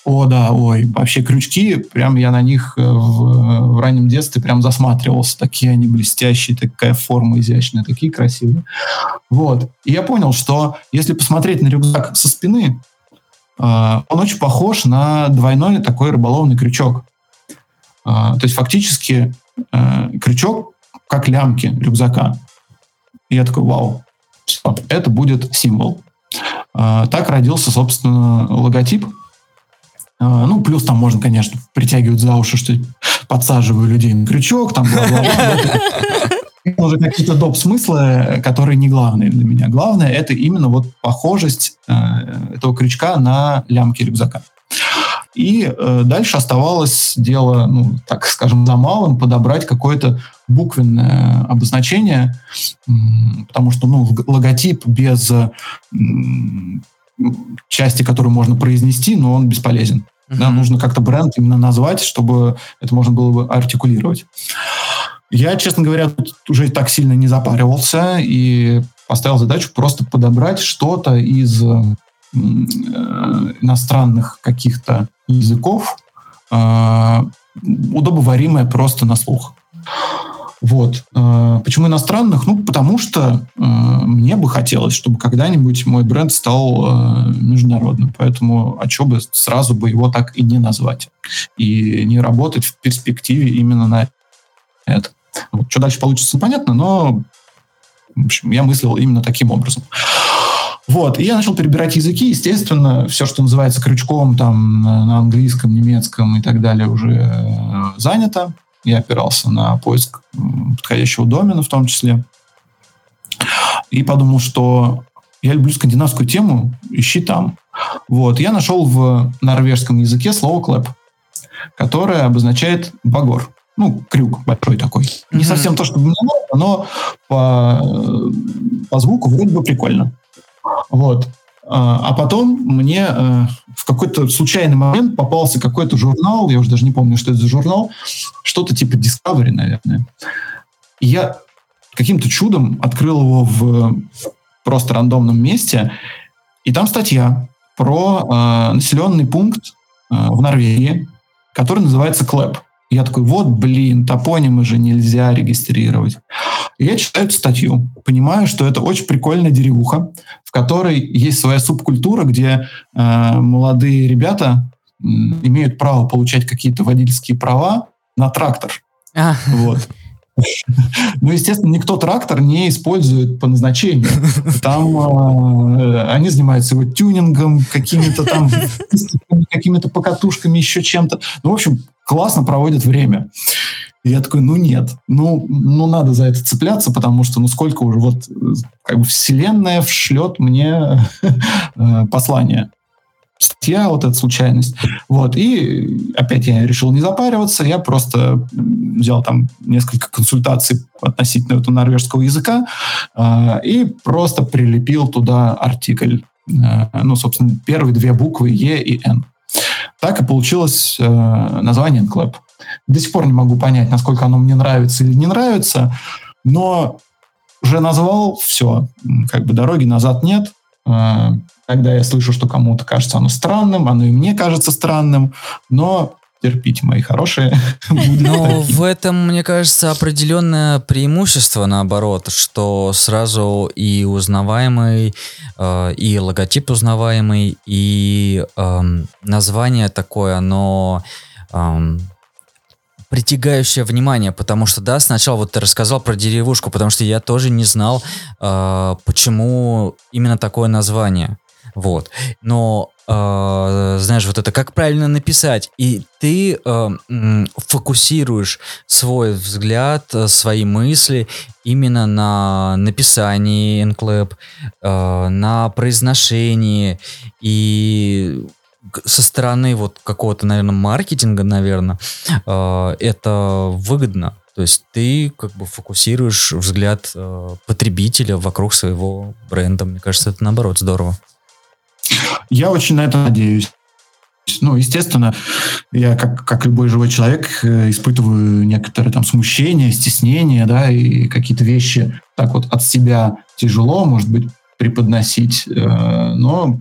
О, да, ой. Вообще крючки, прям я на них в раннем детстве прям засматривался. Такие они блестящие, такая форма изящная, такие красивые. И я понял, что если посмотреть на рюкзак со спины, он очень похож на двойной такой рыболовный крючок. То есть фактически крючок как лямки рюкзака. И я такой: вау, это будет символ. Так родился, собственно, логотип. Плюс там можно, конечно, притягивать за уши, что подсаживаю людей на крючок, там бла-бла-бла. тоже какие-то доп. Смыслы, которые не главные для меня. Главное — это именно вот похожесть этого крючка на лямки рюкзака. И дальше оставалось дело, ну, так скажем, за малым, подобрать какое-то буквенное обозначение, потому что, ну, логотип без части, которую можно произнести, но он бесполезен. Mm-hmm. Да, нужно как-то бренд именно назвать, чтобы это можно было бы артикулировать. Я, честно говоря, тут уже так сильно не запаривался и поставил задачу просто подобрать что-то из иностранных каких-то языков, удобоваримое просто на слух. Вот. Почему иностранных? Ну, потому что мне бы хотелось, чтобы когда-нибудь мой бренд стал международным. Поэтому, а что бы сразу бы его так и не назвать? И не работать в перспективе именно на это. Вот. Что дальше получится, непонятно, но в общем, я мыслил именно таким образом. Вот, и я начал перебирать языки, естественно, все, что называется крючком, там, на английском, немецком и так далее, уже занято. Я опирался на поиск подходящего домена в том числе. И подумал, что я люблю скандинавскую тему, ищи там. Вот, я нашел в норвежском языке слово «клэп», которое обозначает «багор». Ну, крюк большой такой. Mm-hmm. Не совсем то, что мне надо, но по звуку вроде бы прикольно. Вот. А потом мне в какой-то случайный момент попался какой-то журнал, я уже даже не помню, что это за журнал, что-то типа Discovery, наверное. И я каким-то чудом открыл его в просто рандомном месте, и там статья про населенный пункт в Норвегии, который называется Клэп. И я такой, вот, блин, топонимы же нельзя регистрировать. И я читаю эту статью, понимаю, что это очень прикольная деревуха, в которой есть своя субкультура, где молодые ребята имеют право получать какие-то водительские права на трактор. Вот. Ну, естественно, никто трактор не использует по назначению. Там они занимаются его тюнингом, какими-то там какими-то покатушками, еще чем-то. Ну, в общем, классно проводят время. И я такой, ну нет, ну надо за это цепляться, потому что ну сколько уже вот как бы вселенная шлет мне послание. Статья, вот эта случайность. Вот, и опять я решил не запариваться, я просто взял там несколько консультаций относительно этого норвежского языка и просто прилепил туда артикль. Ну, собственно, первые две буквы «Е» и «Н». Так и получилось название «Enklepp». До сих пор не могу понять, насколько оно мне нравится или не нравится, но уже назвал, все, как бы дороги назад нет. Когда я слышу, что кому-то кажется оно странным, оно и мне кажется странным, но терпите, мои хорошие. Ну, в этом, мне кажется, определенное преимущество, наоборот, что сразу и узнаваемый, и логотип узнаваемый, и название такое, оно... притягающее внимание, потому что, да, сначала вот ты рассказал про деревушку, потому что я тоже не знал, почему именно такое название, вот, но, знаешь, вот это как правильно написать, и ты фокусируешь свой взгляд, свои мысли именно на написании Enklepp, на произношении, и... со стороны вот какого-то, наверное, маркетинга, наверное, это выгодно. То есть ты как бы фокусируешь взгляд потребителя вокруг своего бренда. Мне кажется, это наоборот здорово. Я очень на это надеюсь. Ну, естественно, я, как любой живой человек, испытываю некоторые там смущения, стеснения, да, и какие-то вещи так вот от себя тяжело, может быть, преподносить, но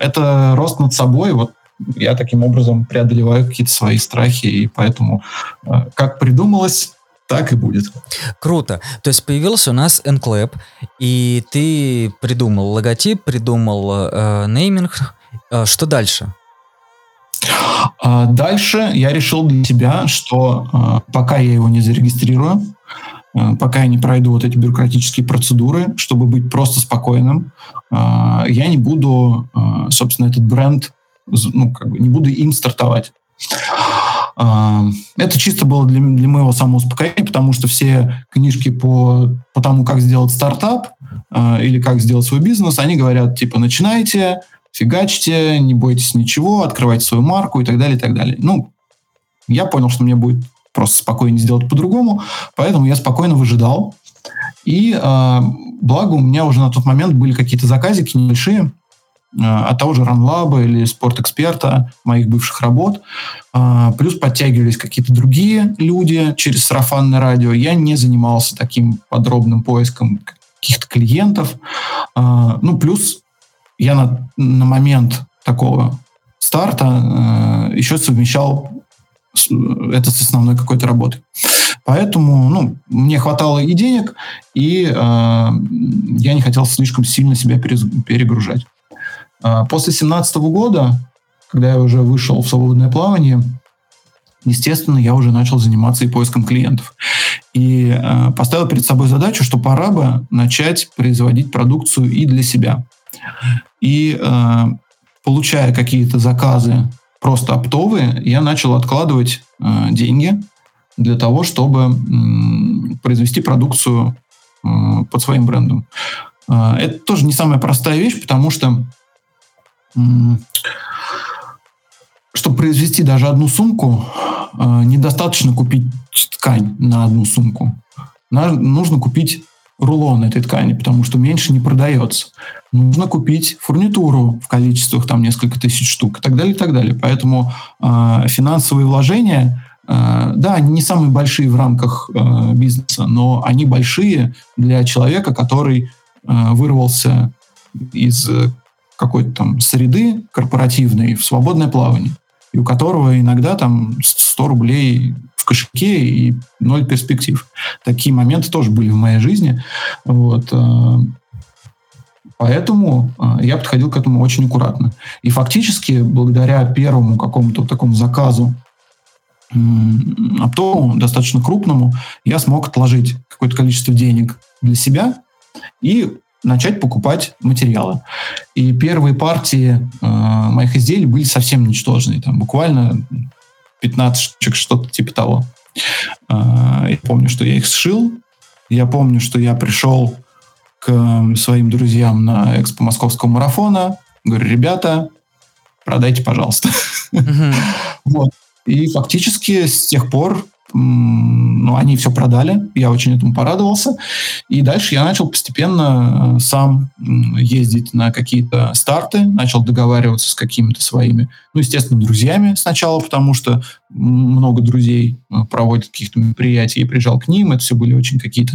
это рост над собой, вот я таким образом преодолеваю какие-то свои страхи, и поэтому как придумалось, так и будет. Круто. То есть появился у нас Enklepp, и ты придумал логотип, придумал нейминг. Что дальше? Дальше я решил для себя, что пока я его не зарегистрирую, пока я не пройду вот эти бюрократические процедуры, чтобы быть просто спокойным, я не буду, собственно, этот бренд, ну, как бы не буду им стартовать. Это чисто было для моего самоуспокоения, потому что все книжки по тому, как сделать стартап или как сделать свой бизнес, они говорят, типа, начинайте, фигачьте, не бойтесь ничего, открывайте свою марку и так далее, и так далее. Ну, я понял, что мне будет просто спокойнее сделать по-другому, поэтому я спокойно выжидал. И благо у меня уже на тот момент были какие-то заказики небольшие от того же RunLab или Sport Expert, моих бывших работ. Плюс подтягивались какие-то другие люди через сарафанное радио. Я не занимался таким подробным поиском каких-то клиентов. Ну, плюс я на момент такого старта еще совмещал это с основной какой-то работой. Поэтому, ну, мне хватало и денег, и я не хотел слишком сильно себя перегружать. После 2017 года, когда я уже вышел в свободное плавание, естественно, я уже начал заниматься и поиском клиентов. И поставил перед собой задачу, что пора бы начать производить продукцию и для себя. И получая какие-то заказы просто оптовые, я начал откладывать деньги для того, чтобы произвести продукцию под своим брендом. Это тоже не самая простая вещь, потому что чтобы произвести даже одну сумку, недостаточно купить ткань на одну сумку. Нужно купить рулон этой ткани, потому что меньше не продается. Нужно купить фурнитуру в количествах там несколько тысяч штук и так далее, и так далее. Поэтому финансовые вложения, да, они не самые большие в рамках бизнеса, но они большие для человека, который вырвался из какой-то там среды корпоративной в свободное плавание, и у которого иногда там 100 рублей в кошельке и ноль перспектив. Такие моменты тоже были в моей жизни. Вот. Поэтому я подходил к этому очень аккуратно. И фактически, благодаря первому какому-то такому заказу оптовому, достаточно крупному, я смог отложить какое-то количество денег для себя и начать покупать материалы. И первые партии моих изделий были совсем ничтожные. Там буквально 15 штук, что-то типа того. Я помню, что я их сшил. Я помню, что я пришел к своим друзьям на экспо московского марафона. Говорю, ребята, продайте, пожалуйста. Вот. И фактически с тех пор они все продали, я очень этому порадовался. И дальше я начал постепенно сам ездить на какие-то старты, начал договариваться с какими-то своими, ну, естественно, друзьями сначала, потому что много друзей проводят каких-то мероприятий, я приезжал к ним, это все были очень какие-то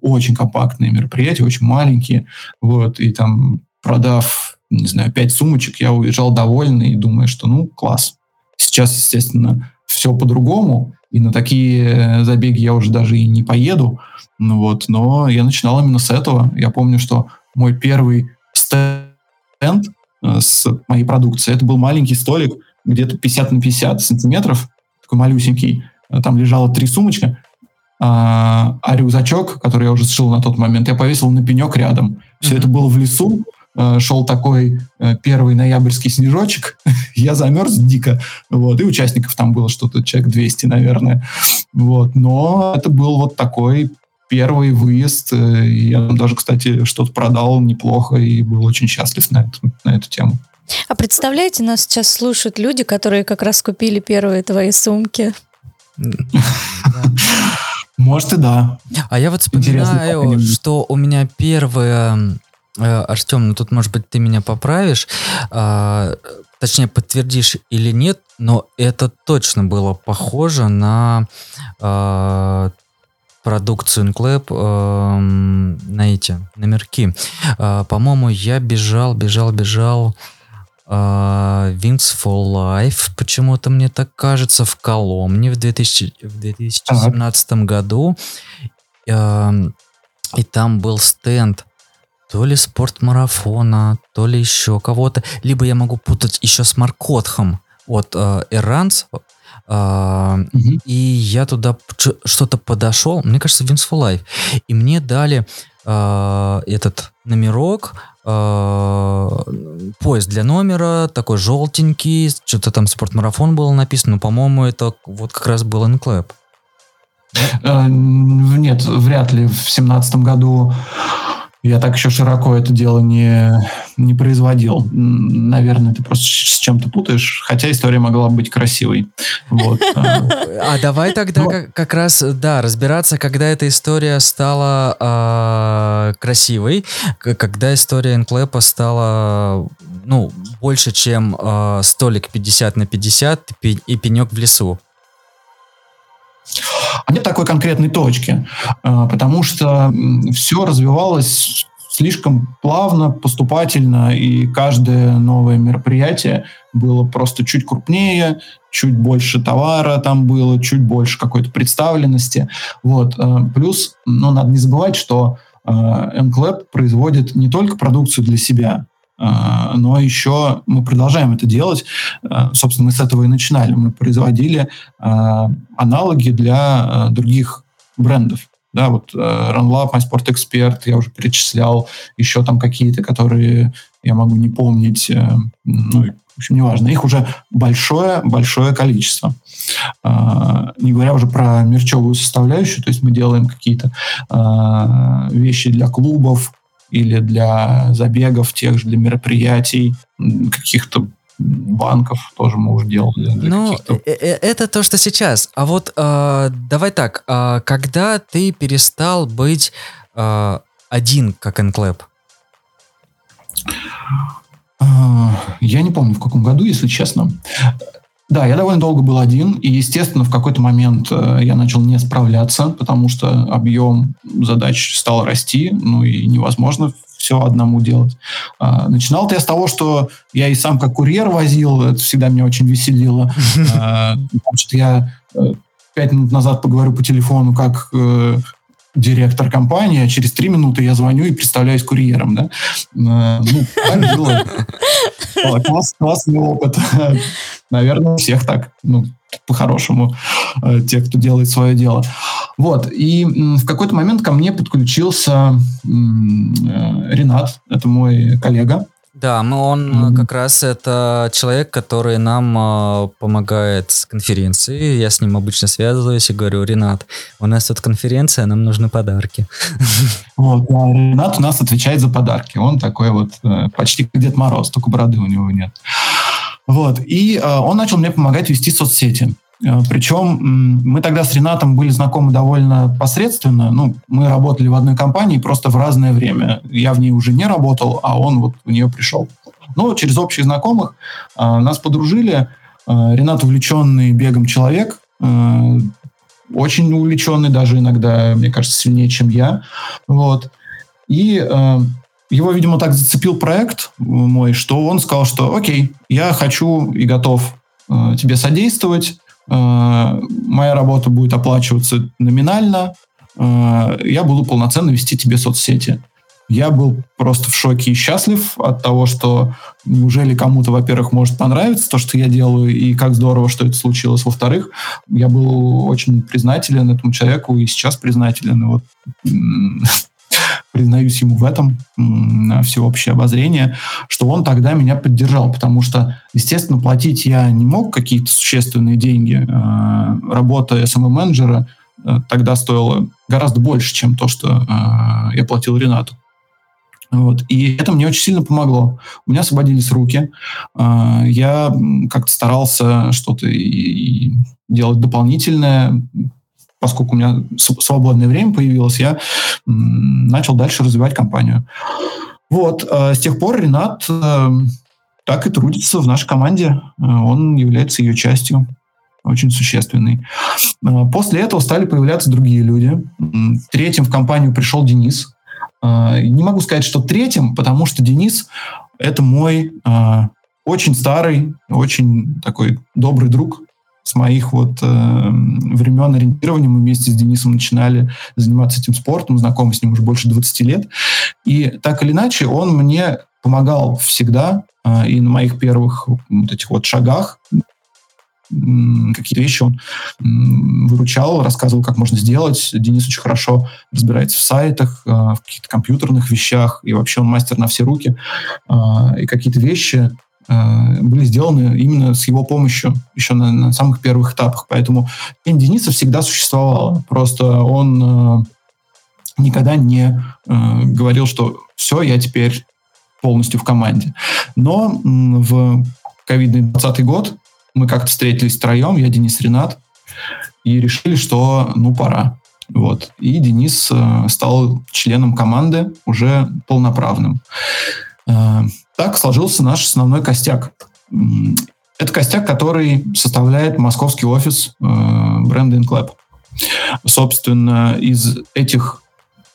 очень компактные мероприятия, очень маленькие, вот, и там, продав, не знаю, 5 сумочек, я уезжал довольный и думаю, что, ну, класс. Сейчас, естественно, все по-другому, и на такие забеги я уже даже и не поеду. Ну вот, но я начинал именно с этого. Я помню, что мой первый стенд с моей продукцией, это был маленький столик, где-то 50 на 50 сантиметров, такой малюсенький. Там лежало 3 сумочки, а рюкзачок, который я уже сшил на тот момент, я повесил на пенек рядом. Все это было в лесу. Шел такой первый ноябрьский снежочек, я замерз дико, вот, и участников там было что-то, человек 200, наверное, вот, но это был вот такой первый выезд, я даже, кстати, что-то продал неплохо и был очень счастлив на эту тему. А представляете, нас сейчас слушают люди, которые как раз купили первые твои сумки. Может и да. А я вот вспоминаю, что у меня первые... Артем, ну тут, может быть, ты меня поправишь, точнее, подтвердишь или нет, но это точно было похоже на продукцию Enklepp, на эти номерки. По-моему, я бежал Wings for Life, почему-то мне так кажется, в Коломне в 2017 году. И там был стенд то ли спортмарафона, то ли еще кого-то. Либо я могу путать еще с Маркотхом от Эранс. И я туда что-то подошел. Мне кажется, Wings for Life. И мне дали этот номерок пояс для номера, такой желтенький, что-то там «Спортмарафон» было написано, но, по-моему, это вот как раз был Enklepp. Нет, вряд ли. В 2017 году я так еще широко это дело не производил. Наверное, ты просто с чем-то путаешь, хотя история могла быть красивой. Вот. А давай тогда как раз, да, разбираться, когда эта история стала красивой, когда история Enklepp стала, ну, больше, чем столик 50/50 и пенек в лесу. А нет такой конкретной точки, потому что все развивалось слишком плавно, поступательно, и каждое новое мероприятие было просто чуть крупнее, чуть больше товара там было, чуть больше какой-то представленности. Вот. Плюс, ну, надо не забывать, что Enklepp производит не только продукцию для себя, но еще мы продолжаем это делать. Собственно, мы с этого и начинали. Мы производили аналоги для других брендов. Да, вот RunLab, My Sport Expert, я уже перечислял, еще там какие-то, которые я могу не помнить. Ну, в общем, неважно. Их уже большое-большое количество. Не говоря уже про мерчевую составляющую, то есть мы делаем какие-то вещи для клубов, или для забегов тех же, для мероприятий, каких-то банков тоже мы уже делали. Ну, это то, что сейчас. А вот давай так, когда ты перестал быть один, как Enklepp? Я не помню, в каком году, если честно. Да, я довольно долго был один, и, естественно, в какой-то момент я начал не справляться, потому что объем задач стал расти, ну и невозможно все одному делать. Начинал-то я с того, что я и сам как курьер возил, это всегда меня очень веселило. Значит, я 5 минут назад поговорю по телефону как директор компании, а через 3 минуты я звоню и представляюсь курьером, да? Ну, так было. Классный опыт. Наверное, у всех так, ну, по-хорошему, те, кто делает свое дело. Вот, и в какой-то момент ко мне подключился Ренат, это мой коллега. Да, он как раз это человек, который нам помогает с конференцией. Я с ним обычно связываюсь и говорю: Ренат, у нас тут конференция, нам нужны подарки. Вот, да, Ренат у нас отвечает за подарки. Он такой вот почти как Дед Мороз, только бороды у него нет. Вот, и он начал мне помогать вести соцсети. Причем мы тогда с Ренатом были знакомы довольно посредственно. Ну, мы работали в одной компании просто в разное время. Я в ней уже не работал, а он вот в нее пришел. Но через общих знакомых нас подружили. Ренат увлеченный бегом человек, очень увлеченный, даже иногда, мне кажется, сильнее, чем я. Вот. И... его, видимо, так зацепил проект мой, что он сказал, что окей, я хочу и готов тебе содействовать, моя работа будет оплачиваться номинально, я буду полноценно вести тебе соцсети. Я был просто в шоке и счастлив от того, что неужели кому-то, во-первых, может понравиться то, что я делаю, и как здорово, что это случилось. Во-вторых, я был очень признателен этому человеку и сейчас признателен. И вот... признаюсь ему в этом, на всеобщее обозрение, что он тогда меня поддержал, потому что, естественно, платить я не мог какие-то существенные деньги. Работа SMM-менеджера тогда стоила гораздо больше, чем то, что я платил Ренату. Вот. И это мне очень сильно помогло. У меня освободились руки. Я как-то старался что-то и делать дополнительное. Поскольку у меня свободное время появилось, я начал дальше развивать компанию. Вот, с тех пор Ренат так и трудится в нашей команде. Он является ее частью, очень существенной. После этого стали появляться другие люди. Третьим в компанию пришел Денис. Не могу сказать, что третьим, потому что Денис – это мой очень старый, очень такой добрый друг. С моих вот времен ориентирования мы вместе с Денисом начинали заниматься этим спортом, знакомы с ним уже больше 20 лет. И так или иначе он мне помогал всегда и на моих первых вот этих вот шагах. какие-то вещи он выручал, рассказывал, как можно сделать. Денис очень хорошо разбирается в сайтах, в каких-то компьютерных вещах, и вообще он мастер на все руки. И какие-то вещи были сделаны именно с его помощью еще на самых первых этапах. Поэтому тень Дениса всегда существовала. Просто он никогда не говорил, что все, я теперь полностью в команде. Но в ковидный 2020 год мы как-то встретились втроем, я, Денис, Ренат, и решили, что пора. Вот. И Денис стал членом команды уже полноправным. Так сложился наш основной костяк. Это костяк, который составляет московский офис бренда Enklepp. Собственно, из этих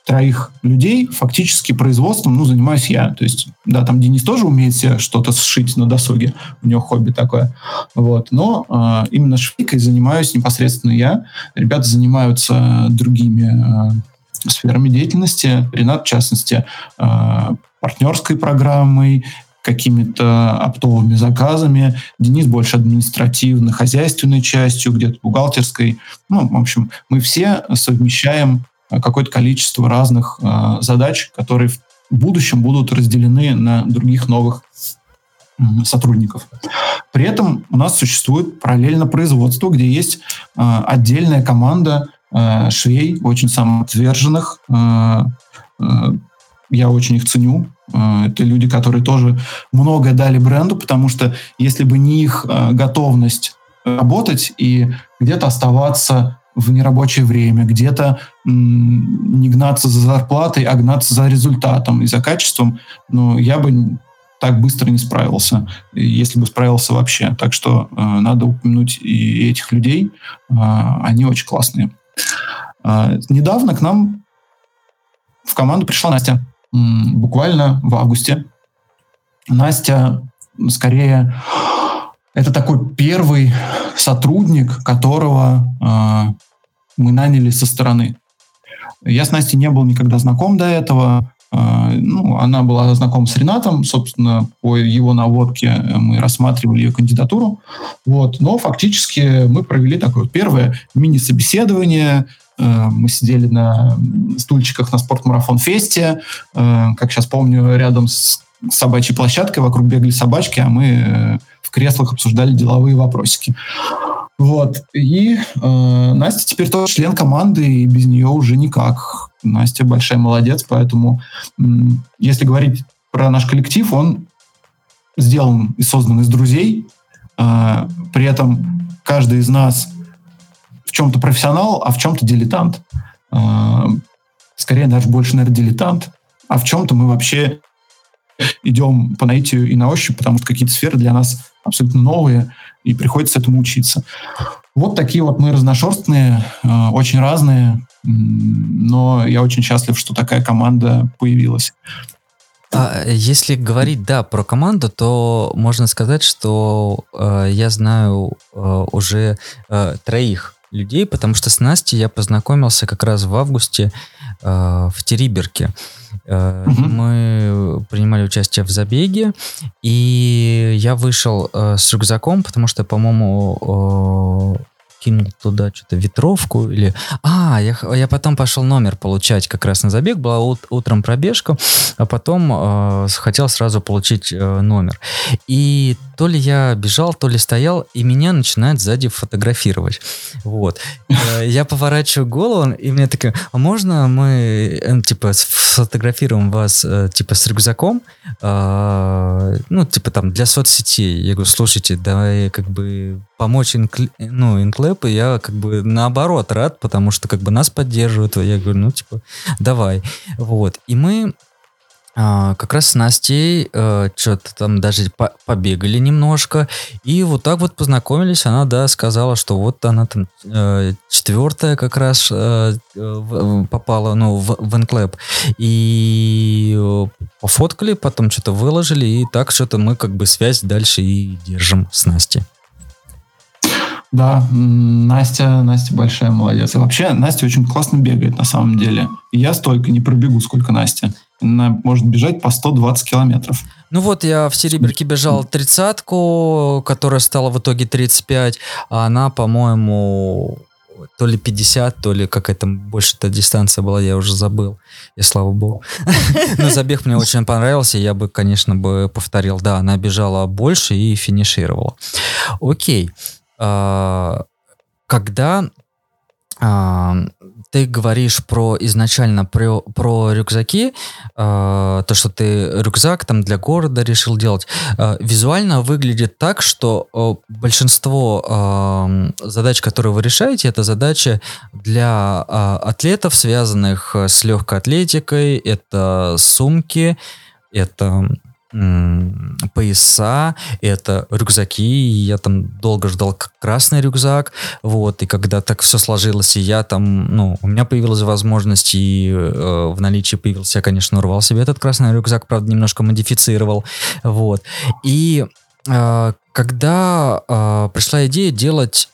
троих людей фактически производством занимаюсь я. То есть, да, там Денис тоже умеет себе что-то сшить на досуге. У него хобби такое. Вот. Но именно швейкой занимаюсь непосредственно я. Ребята занимаются другими сферами деятельности. Ренат, в частности, партнерской программой, какими-то оптовыми заказами. Денис больше административно-хозяйственной частью, где-то бухгалтерской. В общем, мы все совмещаем какое-то количество разных задач, которые в будущем будут разделены на других новых сотрудников. При этом у нас существует параллельно производство, где есть отдельная команда швей, очень самоотверженных. Я очень их ценю. Это люди, которые тоже многое дали бренду, потому что если бы не их готовность работать и где-то оставаться в нерабочее время, где-то не гнаться за зарплатой, а гнаться за результатом и за качеством, я бы так быстро не справился, если бы справился вообще. Так что надо упомянуть и этих людей. Они очень классные. Недавно к нам в команду пришла Настя. Буквально в августе. Настя, скорее, это такой первый сотрудник, которого мы наняли со стороны. Я с Настей не был никогда знаком до этого. Она была знакома с Ренатом. Собственно, по его наводке мы рассматривали ее кандидатуру. Вот. Но фактически мы провели такое первое мини-собеседование. Мы сидели на стульчиках на Спортмарафон-фесте. Как сейчас помню, рядом с собачьей площадкой вокруг бегали собачки, а мы в креслах обсуждали деловые вопросики. Вот. И Настя теперь тоже член команды, и без нее уже никак. Настя большая молодец, поэтому если говорить про наш коллектив, он сделан и создан из друзей. При этом каждый из нас в чем-то профессионал, а в чем-то дилетант. Скорее, даже больше, наверное, дилетант. А в чем-то мы вообще идем по наитию и на ощупь, потому что какие-то сферы для нас абсолютно новые, и приходится этому учиться. Вот такие вот мы разношерстные, очень разные, но я очень счастлив, что такая команда появилась. Если говорить, про команду, то можно сказать, что я знаю уже троих людей, потому что с Настей я познакомился как раз в августе в Териберке. Мы принимали участие в забеге, и я вышел с рюкзаком, потому что, по-моему, кинул туда что-то ветровку или... Я потом пошел номер получать как раз на забег, была утром пробежка, а потом хотел сразу получить номер. И то ли я бежал, то ли стоял, и меня начинают сзади фотографировать. Вот. Я поворачиваю голову, и мне такая, а можно мы сфотографируем вас с рюкзаком? Для соцсетей. Я говорю, слушайте, давай помочь Enklepp, и я наоборот рад, потому что нас поддерживают. Я говорю, давай. Вот. И мы как раз с Настей что-то там даже побегали немножко, и вот так вот познакомились. Она, сказала, что вот она там четвертая как раз попала, в Enklepp. И пофоткали, потом что-то выложили, и так что-то мы связь дальше и держим с Настей. Да, Настя большая молодец. И вообще, Настя очень классно бегает на самом деле. И я столько не пробегу, сколько Настя. может бежать по 120 километров. Ну вот, я в Серебряке бежал 30-ку, которая стала в итоге 35, а она, по-моему, то ли 50, то ли какая-то больше-то дистанция была, я уже забыл. И слава богу. Но забег мне очень понравился, я бы, конечно, повторил. Да, она бежала больше и финишировала. Окей. Когда... Ты говоришь изначально про рюкзаки, то, что ты рюкзак там для города решил делать. Визуально выглядит так, что большинство задач, которые вы решаете, это задачи для атлетов, связанных с легкой атлетикой, это сумки, это... пояса, это рюкзаки, я там долго ждал красный рюкзак, вот, и когда так все сложилось, и я там, у меня появилась возможность, и в наличии появился, я, конечно, урвал себе этот красный рюкзак, правда, немножко модифицировал, вот, и когда пришла идея делать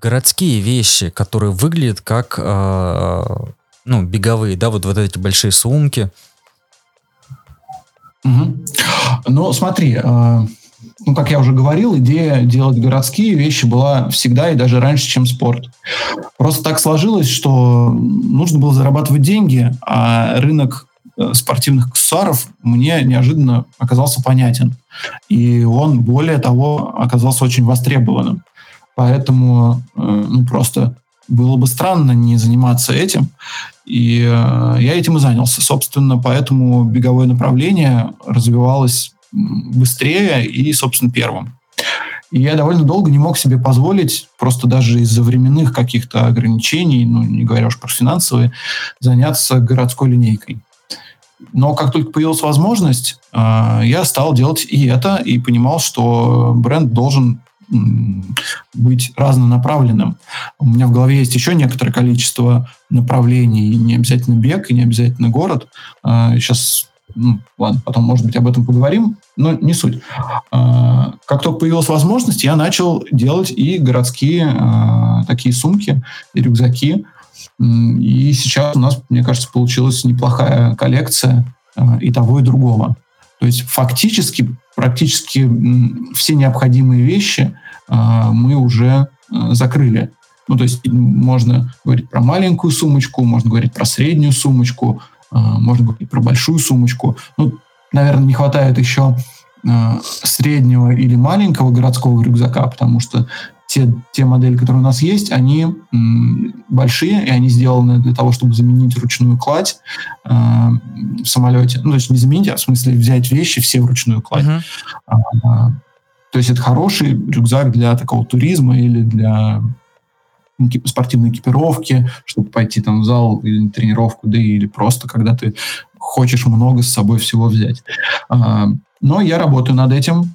городские вещи, которые выглядят как, беговые, да, вот эти большие сумки. Угу. Ну, смотри, как я уже говорил, идея делать городские вещи была всегда и даже раньше, чем спорт. Просто так сложилось, что нужно было зарабатывать деньги, а рынок спортивных аксессуаров мне неожиданно оказался понятен. И он, более того, оказался очень востребованным. Поэтому просто было бы странно не заниматься этим. И я этим и занялся. Собственно, поэтому беговое направление развивалось быстрее и, собственно, первым. И я довольно долго не мог себе позволить, просто даже из-за временных каких-то ограничений, не говоря уж про финансовые, заняться городской линейкой. Но как только появилась возможность, я стал делать и это, и понимал, что бренд должен быть разнонаправленным. У меня в голове есть еще некоторое количество направлений, не обязательно бег и не обязательно город. Сейчас, ладно, потом, может быть, об этом поговорим, но не суть. Как только появилась возможность, я начал делать и городские такие сумки, и рюкзаки. И сейчас у нас, мне кажется, получилась неплохая коллекция и того, и другого. То есть фактически практически все необходимые вещи мы уже закрыли. То есть можно говорить про маленькую сумочку, можно говорить про среднюю сумочку, можно говорить про большую сумочку. Наверное, не хватает еще среднего или маленького городского рюкзака, потому что те модели, которые у нас есть, они большие, и они сделаны для того, чтобы заменить ручную кладь в самолете. То есть не заменить, а в смысле взять вещи все в ручную кладь. Uh-huh. То есть это хороший рюкзак для такого туризма или для спортивной экипировки, чтобы пойти там в зал или на тренировку, да или просто когда ты хочешь много с собой всего взять. Но я работаю над этим.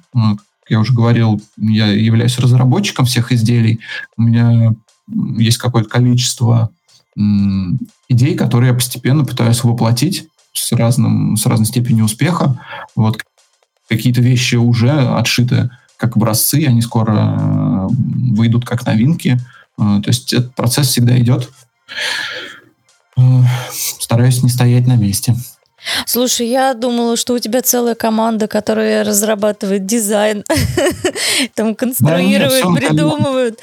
Я уже говорил, я являюсь разработчиком всех изделий. У меня есть какое-то количество идей, которые я постепенно пытаюсь воплотить с разной степенью успеха. Вот какие-то вещи уже отшиты как образцы, они скоро выйдут как новинки. То есть этот процесс всегда идет. Стараюсь не стоять на месте. Слушай, я думала, что у тебя целая команда, которая разрабатывает дизайн, там конструирует, придумывает.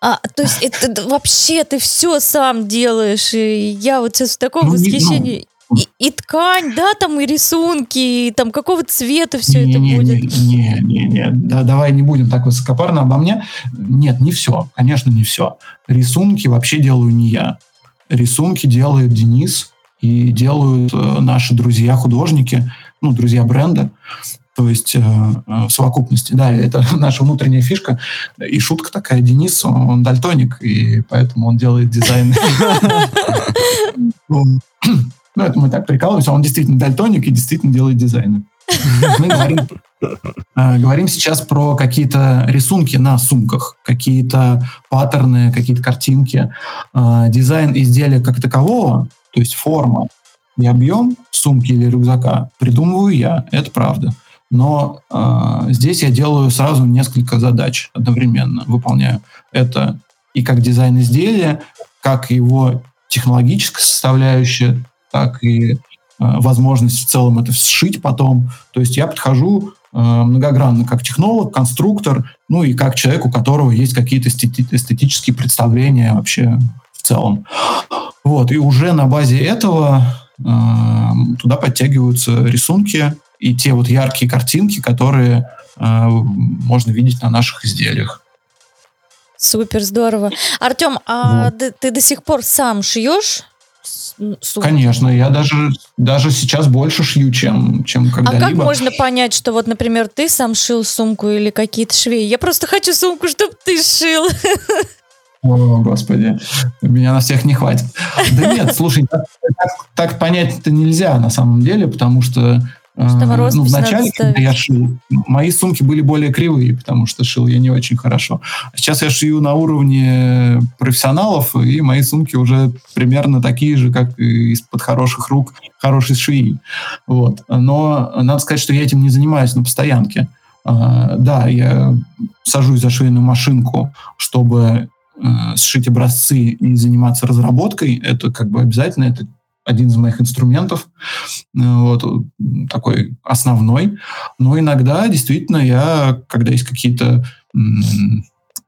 То есть это вообще ты все сам делаешь. И я вот сейчас в таком восхищении. И ткань, да, там и рисунки, и там какого цвета все это будет. Не, давай не будем так высокопарно обо мне. Нет, не все, конечно, не все. Рисунки вообще делаю не я. Рисунки делает Денис. И делают наши друзья-художники, друзья бренда, то есть в совокупности. Да, это наша внутренняя фишка. И шутка такая, Денис, он дальтоник, и поэтому он делает дизайн. Это мы так прикалываемся, он действительно дальтоник и действительно делает дизайн. Мы говорим сейчас про какие-то рисунки на сумках, какие-то паттерны, какие-то картинки. Дизайн изделия как такового, то есть форма и объем сумки или рюкзака придумываю я, это правда. Но здесь я делаю сразу несколько задач одновременно, выполняю. Это и как дизайн изделия, как его технологическая составляющая, так и возможность в целом это сшить потом. То есть я подхожу многогранно как технолог, конструктор, ну и как человек, у которого есть какие-то эстетические представления вообще в целом. Вот. И уже на базе этого туда подтягиваются рисунки и те вот яркие картинки, которые можно видеть на наших изделиях. Супер, здорово. Артём, а ты до сих пор сам шьёшь? Конечно, я даже сейчас больше шью, чем когда-либо. А как можно понять, что вот, например, ты сам шил сумку или какие-то швеи? Я просто хочу сумку, чтобы ты шил. О, господи, меня на всех не хватит. Да нет, слушай, так понять-то нельзя на самом деле, потому что вначале, когда я шил, мои сумки были более кривые, потому что шил я не очень хорошо. Сейчас я шью на уровне профессионалов, и мои сумки уже примерно такие же, как из-под хороших рук хорошей швеи. Вот. Но надо сказать, что я этим не занимаюсь на постоянке. Да, я сажусь за швейную машинку, чтобы сшить образцы и заниматься разработкой. Это как бы обязательно, это один из моих инструментов, вот, такой основной. Но иногда, действительно, я, когда есть какие-то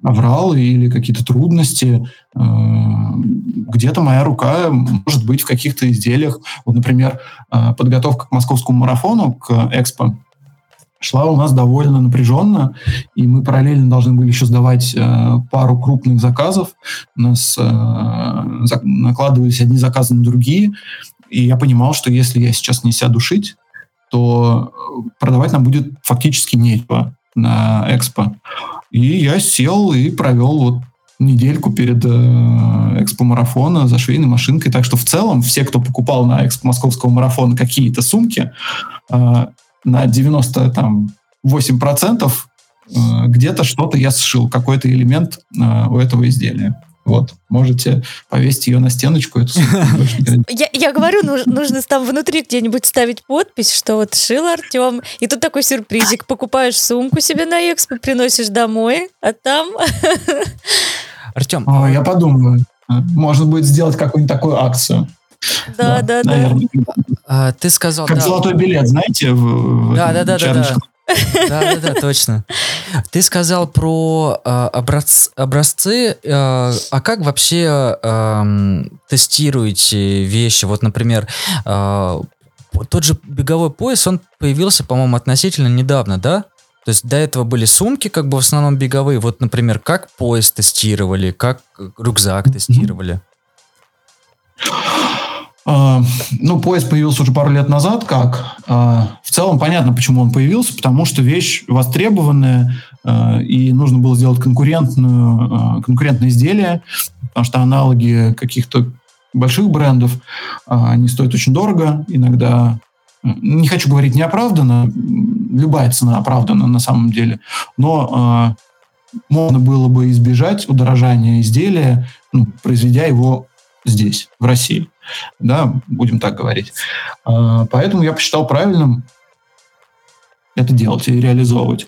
авралы или какие-то трудности, где-то моя рука может быть в каких-то изделиях. Вот, например, подготовка к московскому марафону, к экспо, шла у нас довольно напряженно, и мы параллельно должны были еще сдавать пару крупных заказов. У нас накладывались одни заказы на другие, и я понимал, что если я сейчас не сяду шить, то продавать нам будет фактически нечего на экспо. И я сел и провел вот недельку перед экспо-марафона за швейной машинкой. Так что в целом все, кто покупал на экспо московского марафона какие-то сумки, на 98% где-то что-то я сшил, какой-то элемент у этого изделия. Вот, можете повесить ее на стеночку. Я говорю, нужно там внутри где-нибудь ставить подпись, что вот шил Артём. И тут такой сюрпризик. Покупаешь сумку себе на экспо, приносишь домой, а там... Артём. Я подумаю. Может быть, сделать какую-нибудь такую акцию. Да. Ты сказал... Как золотой билет, знаете? Да, точно. Ты сказал про образцы. А как вообще тестируете вещи? Вот, например, тот же беговой пояс, он появился, по-моему, относительно недавно, да? То есть до этого были сумки, как бы в основном беговые. Вот, например, как пояс тестировали, как рюкзак тестировали? Ну, пояс появился уже пару лет назад, как. В целом понятно, почему он появился, потому что вещь востребованная, и нужно было сделать конкурентное изделие, потому что аналоги каких-то больших брендов, они стоят очень дорого, иногда, не хочу говорить неоправданно, любая цена оправдана на самом деле, но можно было бы избежать удорожания изделия, произведя его здесь, в России. Да, будем так говорить. Поэтому я посчитал правильным это делать и реализовывать.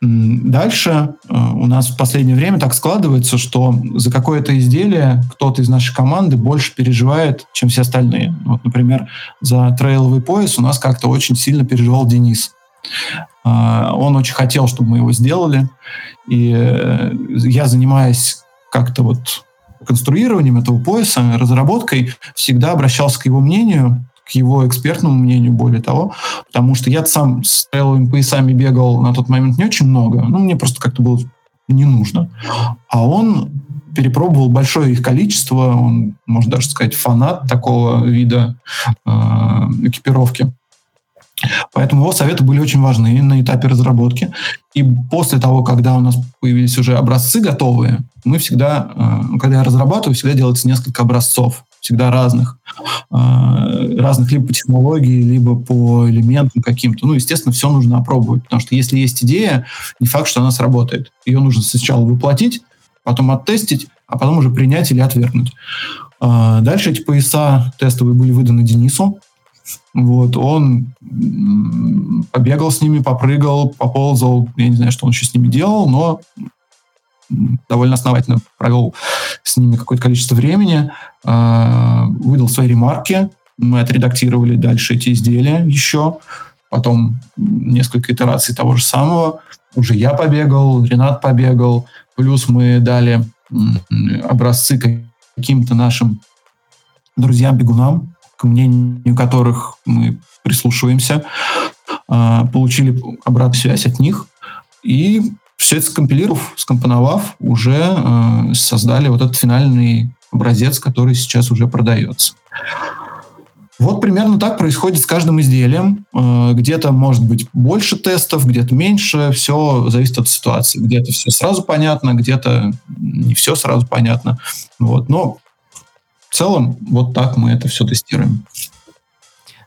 Дальше у нас в последнее время так складывается, что за какое-то изделие кто-то из нашей команды больше переживает, чем все остальные. Вот, например, за трейловый пояс у нас как-то очень сильно переживал Денис. Он очень хотел, чтобы мы его сделали. И я, занимаясь как-то вот конструированием этого пояса, разработкой, всегда обращался к его мнению, к его экспертному мнению, более того, потому что я сам с трейловыми поясами бегал на тот момент не очень много, мне просто как-то было не нужно. А он перепробовал большое их количество, он, можно даже сказать, фанат такого вида экипировки. Поэтому его советы были очень важны на этапе разработки. И после того, когда у нас появились уже образцы готовые, мы всегда, когда я разрабатываю, всегда делается несколько образцов, всегда разных либо по технологии, либо по элементам каким-то. Естественно, все нужно опробовать, потому что если есть идея, не факт, что она сработает. Ее нужно сначала воплотить, потом оттестить, а потом уже принять или отвергнуть. Дальше эти пояса тестовые были выданы Денису. Вот, он побегал с ними, попрыгал, поползал, я не знаю, что он еще с ними делал, но довольно основательно провел с ними какое-то количество времени, выдал свои ремарки, Мы отредактировали дальше эти изделия еще. Потом несколько итераций того же самого. Уже я побегал, Ренат побегал. Плюс мы дали образцы каким-то нашим друзьям-бегунам, к мнению которых мы прислушиваемся. Получили обратную связь от них. И все это скомпоновав, уже создали вот этот финальный образец, который сейчас уже продается. Вот примерно так происходит с каждым изделием. Где-то может быть больше тестов, где-то меньше. Все зависит от ситуации. Где-то все сразу понятно, где-то не все сразу понятно. Вот. Но в целом вот так мы это все тестируем.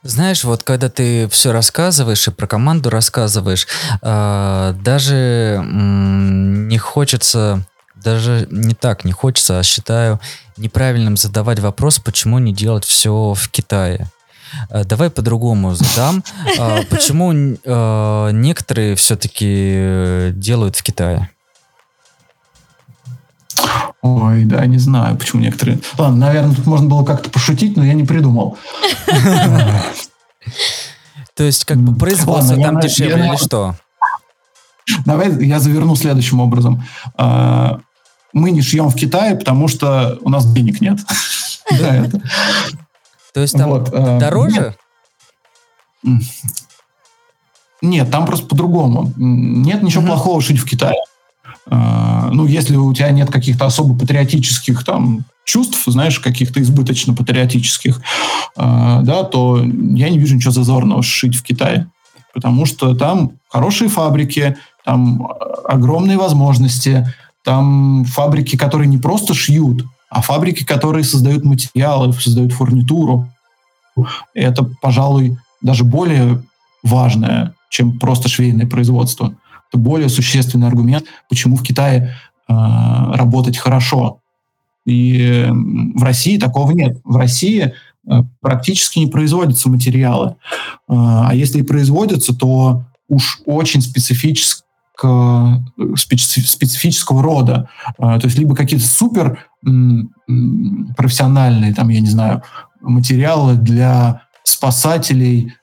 Знаешь, вот когда ты все рассказываешь и про команду рассказываешь, даже не хочется... Даже не так не хочется, а считаю неправильным задавать вопрос, почему не делать все в Китае. Давай по-другому задам. Почему некоторые все-таки делают в Китае? Ой, да, не знаю, почему некоторые. Ладно, наверное, тут можно было как-то пошутить, но я не придумал. То есть, как бы производство там дешевле или что? Давай я заверну следующим образом. Мы не шьем в Китае, потому что у нас денег нет. То есть там дороже? Нет, там просто по-другому. Нет ничего плохого шить в Китае. Ну, если у тебя нет каких-то особо патриотических там чувств, знаешь, каких-то избыточно патриотических, да, то я не вижу ничего зазорного шить в Китае. Потому что там хорошие фабрики, там огромные возможности, там фабрики, которые не просто шьют, а фабрики, которые создают материалы, создают фурнитуру. Это, пожалуй, даже более важное, чем просто швейное производство. Это более существенный аргумент, почему в Китае работать хорошо. И в России такого нет. В России практически не производятся материалы. А если и производятся, то уж очень специфического рода. То есть либо какие-то супер профессиональные, там, я не знаю, материалы для спасателей,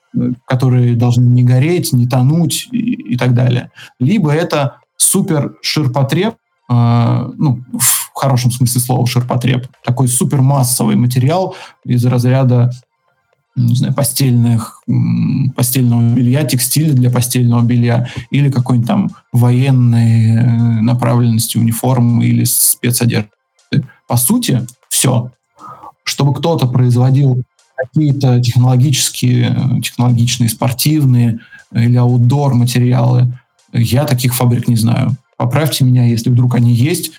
которые должны не гореть, не тонуть и так далее. Либо это супер ширпотреб, ну, в хорошем смысле слова ширпотреб, такой супермассовый материал из разряда, не знаю, постельного белья, текстиля для постельного белья или какой-нибудь там военной направленности униформы или спецодежды. По сути, все. Чтобы кто-то производил какие-то технологичные, спортивные или аутдор материалы, я таких фабрик не знаю. Поправьте меня, если вдруг они есть,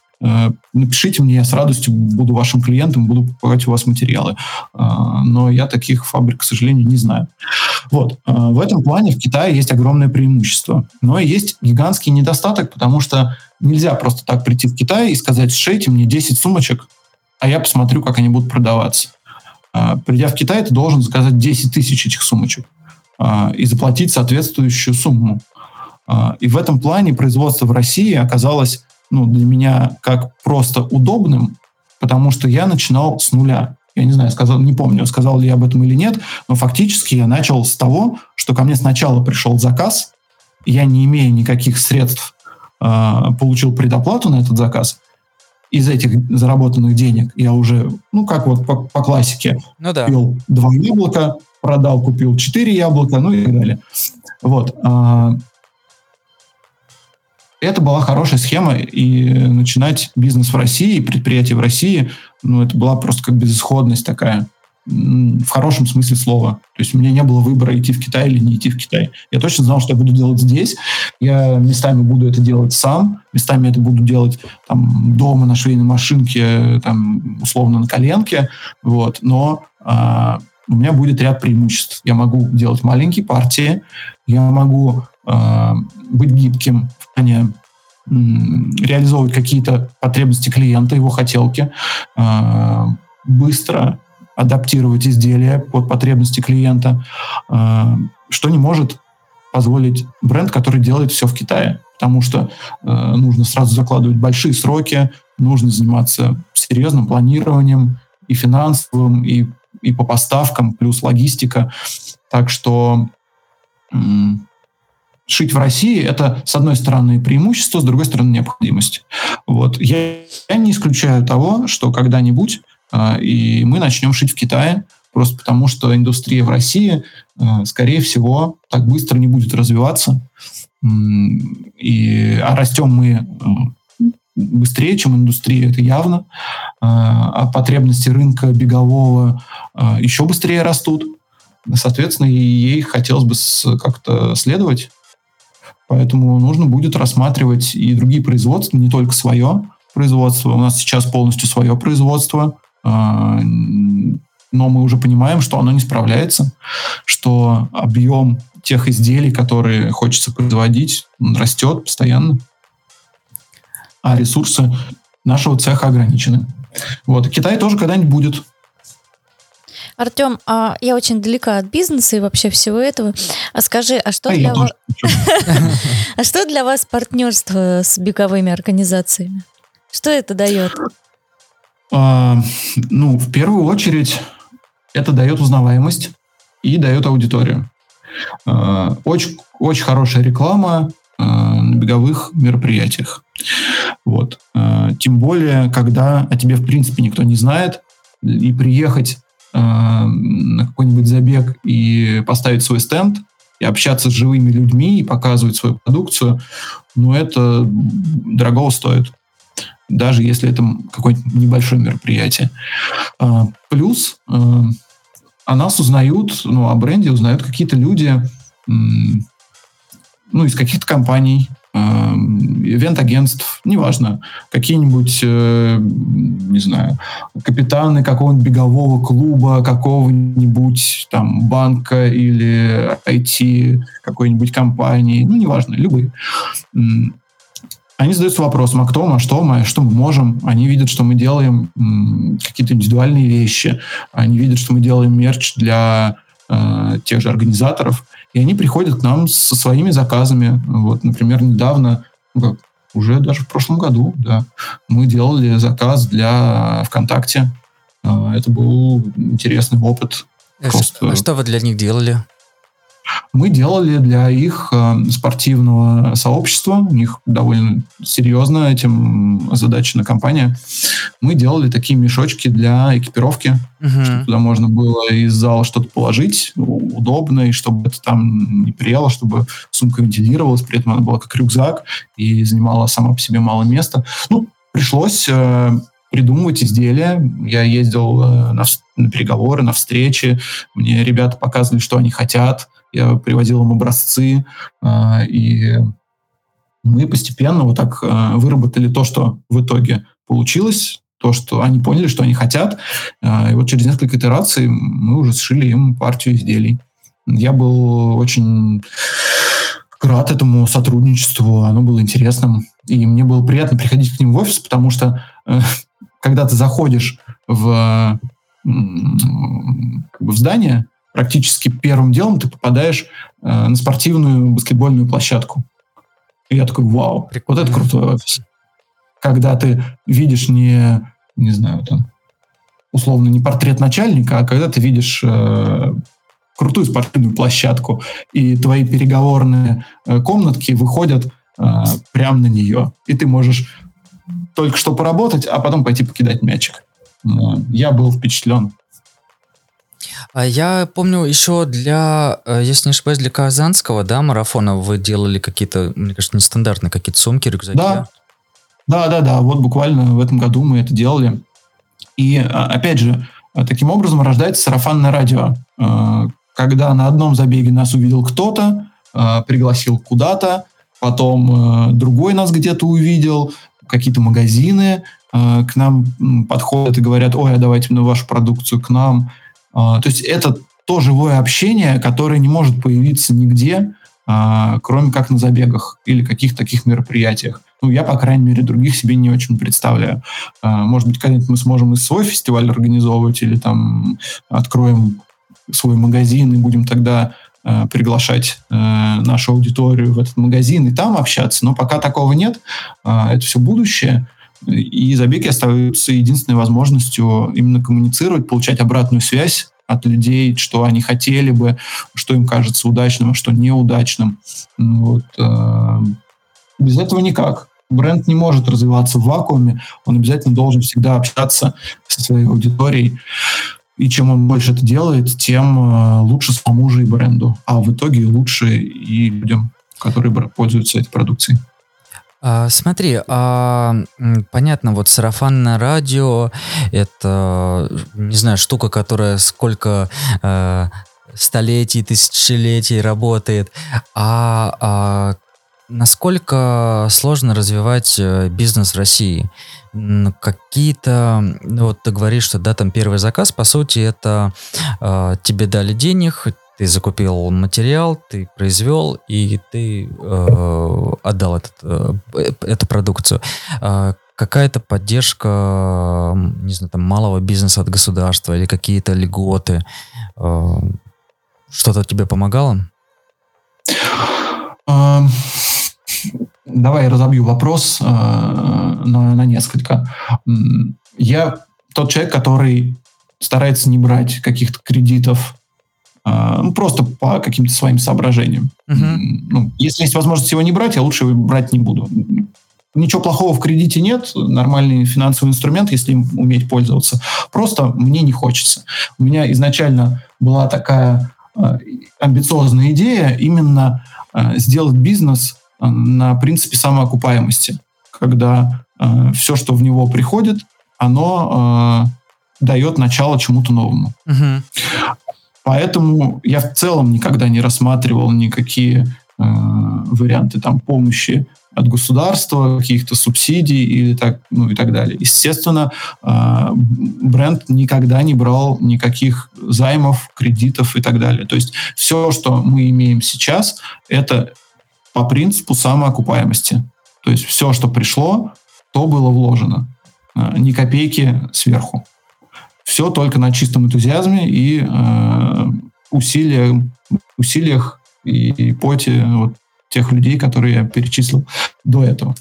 напишите мне, я с радостью буду вашим клиентом, буду покупать у вас материалы. Но я таких фабрик, к сожалению, не знаю. Вот. В этом плане в Китае есть огромное преимущество. Но есть гигантский недостаток, потому что нельзя просто так прийти в Китай и сказать, сшейте мне 10 сумочек, а я посмотрю, как они будут продаваться. Придя в Китай, ты должен заказать 10 тысяч этих сумочек и заплатить соответствующую сумму. И в этом плане производство в России оказалось, ну, для меня как просто удобным, потому что я начинал с нуля. Я не знаю, не помню, сказал ли я об этом или нет, но фактически я начал с того, что ко мне сначала пришел заказ, я, не имея никаких средств, получил предоплату на этот заказ. Из этих заработанных денег я уже, ну, как вот по классике, ну, да, купил 2 яблока, продал, купил 4 яблока, ну и так далее. Вот. Это была хорошая схема, и начинать бизнес в России, предприятие в России, ну, это была просто как безысходность такая, в хорошем смысле слова. То есть у меня не было выбора, идти в Китай или не идти в Китай. Я точно знал, что я буду делать здесь. Я местами буду это делать сам, местами это буду делать там, дома на швейной машинке, там, условно на коленке. Вот. Но у меня будет ряд преимуществ. Я могу делать маленькие партии, я могу быть гибким, в плане реализовывать какие-то потребности клиента, его хотелки, быстро адаптировать изделия под потребности клиента, что не может позволить бренд, который делает все в Китае, потому что нужно сразу закладывать большие сроки, нужно заниматься серьезным планированием и финансовым, и и по поставкам, плюс логистика. Так что шить в России – это, с одной стороны, преимущество, с другой стороны, необходимость. Вот. Я не исключаю того, что когда-нибудь и мы начнем шить в Китае, просто потому что индустрия в России, скорее всего, так быстро не будет развиваться. А растем мы быстрее, чем индустрия, это явно. А потребности рынка бегового еще быстрее растут. Соответственно, ей хотелось бы как-то следовать. Поэтому нужно будет рассматривать и другие производства, не только свое производство. У нас сейчас полностью свое производство, но мы уже понимаем, что оно не справляется, что объем тех изделий, которые хочется производить, растет постоянно, а ресурсы нашего цеха ограничены. Вот. Китай тоже когда-нибудь будет. Артём, я очень далека от бизнеса и вообще всего этого. А скажи, а что для вас партнерство с беговыми организациями? Что это дает? Ну, в первую очередь, это дает узнаваемость и дает аудиторию. Очень, очень хорошая реклама на беговых мероприятиях. Вот. Тем более, когда о тебе, в принципе, никто не знает, и приехать на какой-нибудь забег и поставить свой стенд, и общаться с живыми людьми, и показывать свою продукцию, ну, это дорого стоит. Даже если это какое-нибудь небольшое мероприятие. Плюс о нас узнают, ну, о бренде узнают какие-то люди, ну, из каких-то компаний, ивент-агентств, неважно, какие-нибудь, не знаю, капитаны какого-нибудь бегового клуба, какого-нибудь там банка или IT какой-нибудь компании, ну, неважно, любые. Они задаются вопросом, а кто мы, а что мы, что мы можем. Они видят, что мы делаем какие-то индивидуальные вещи. Они видят, что мы делаем мерч для тех же организаторов. И они приходят к нам со своими заказами. Вот, например, недавно, уже даже в прошлом году, да, мы делали заказ для ВКонтакте. Это был интересный опыт. А что вы для них делали? Мы делали для их спортивного сообщества, у них довольно серьезно этим озадачена компания, мы делали такие мешочки для экипировки, чтобы туда можно было из зала что-то положить, удобно, и чтобы это там не прело, чтобы сумка вентилировалась, при этом она была как рюкзак и занимала сама по себе мало места. Ну, пришлось придумывать изделия. Я ездил на переговоры, на встречи, мне ребята показывали, что они хотят, я привозил им образцы, и мы постепенно вот так выработали то, что в итоге получилось, то, что они поняли, что они хотят. И вот через несколько итераций мы уже сшили им партию изделий. Я был очень рад этому сотрудничеству, оно было интересным. И мне было приятно приходить к ним в офис, потому что когда ты заходишь в здание, практически первым делом ты попадаешь на спортивную баскетбольную площадку. И я такой, вау, вот это крутой офис. Когда ты видишь не знаю, там, условно, не портрет начальника, а когда ты видишь крутую спортивную площадку, и твои переговорные комнатки выходят прямо на нее. И ты можешь только что поработать, а потом пойти покидать мячик. Я был впечатлен. Я помню еще если не ошибаюсь, для казанского, да, марафона вы делали какие-то, мне кажется, нестандартные какие-то сумки, рюкзаки. Да. Вот буквально в этом году мы это делали. И, опять же, таким образом рождается сарафанное радио. Когда на одном забеге нас увидел кто-то, пригласил куда-то, потом другой нас где-то увидел, какие-то магазины к нам подходят и говорят, ой, а давайте вашу продукцию к нам. То есть это то живое общение, которое не может появиться нигде, кроме как на забегах или каких-то таких мероприятиях. Ну, я, по крайней мере, других себе не очень представляю. Может быть, когда-нибудь мы сможем и свой фестиваль организовывать, или там откроем свой магазин и будем тогда приглашать нашу аудиторию в этот магазин и там общаться. Но пока такого нет. Это все будущее. И забеги остаются единственной возможностью именно коммуницировать, получать обратную связь от людей, что они хотели бы, что им кажется удачным, а что неудачным. Вот. Без этого никак. Бренд не может развиваться в вакууме, он обязательно должен всегда общаться со своей аудиторией. И чем он больше это делает, тем лучше самому же и бренду. А в итоге лучше и людям, которые пользуются этой продукцией. Смотри, понятно, вот сарафанное радио – это, не знаю, штука, которая сколько столетий, тысячелетий работает. А насколько сложно развивать бизнес в России? Какие-то, вот ты говоришь, что да, там первый заказ, по сути, это тебе дали денег, ты закупил материал, ты произвел, и ты отдал эту продукцию. Какая-то поддержка, не знаю, там, малого бизнеса от государства или какие-то льготы, что-то тебе помогало? Давай я разобью вопрос на несколько. Я тот человек, который старается не брать каких-то кредитов, просто по каким-то своим соображениям. Uh-huh. Ну, если есть возможность его не брать, я лучше его брать не буду. Ничего плохого в кредите нет, нормальный финансовый инструмент, если им уметь пользоваться. Просто мне не хочется. У меня изначально была такая амбициозная идея именно сделать бизнес на принципе самоокупаемости, когда все, что в него приходит, оно дает начало чему-то новому. Uh-huh. Поэтому я в целом никогда не рассматривал никакие варианты там, помощи от государства, каких-то субсидий или так, ну, и так далее. Естественно, бренд никогда не брал никаких займов, кредитов и так далее. То есть все, что мы имеем сейчас, это по принципу самоокупаемости. То есть все, что пришло, то было вложено. Ни копейки сверху. Все только на чистом энтузиазме и усилиях и поте вот тех людей, которые я перечислил до этого.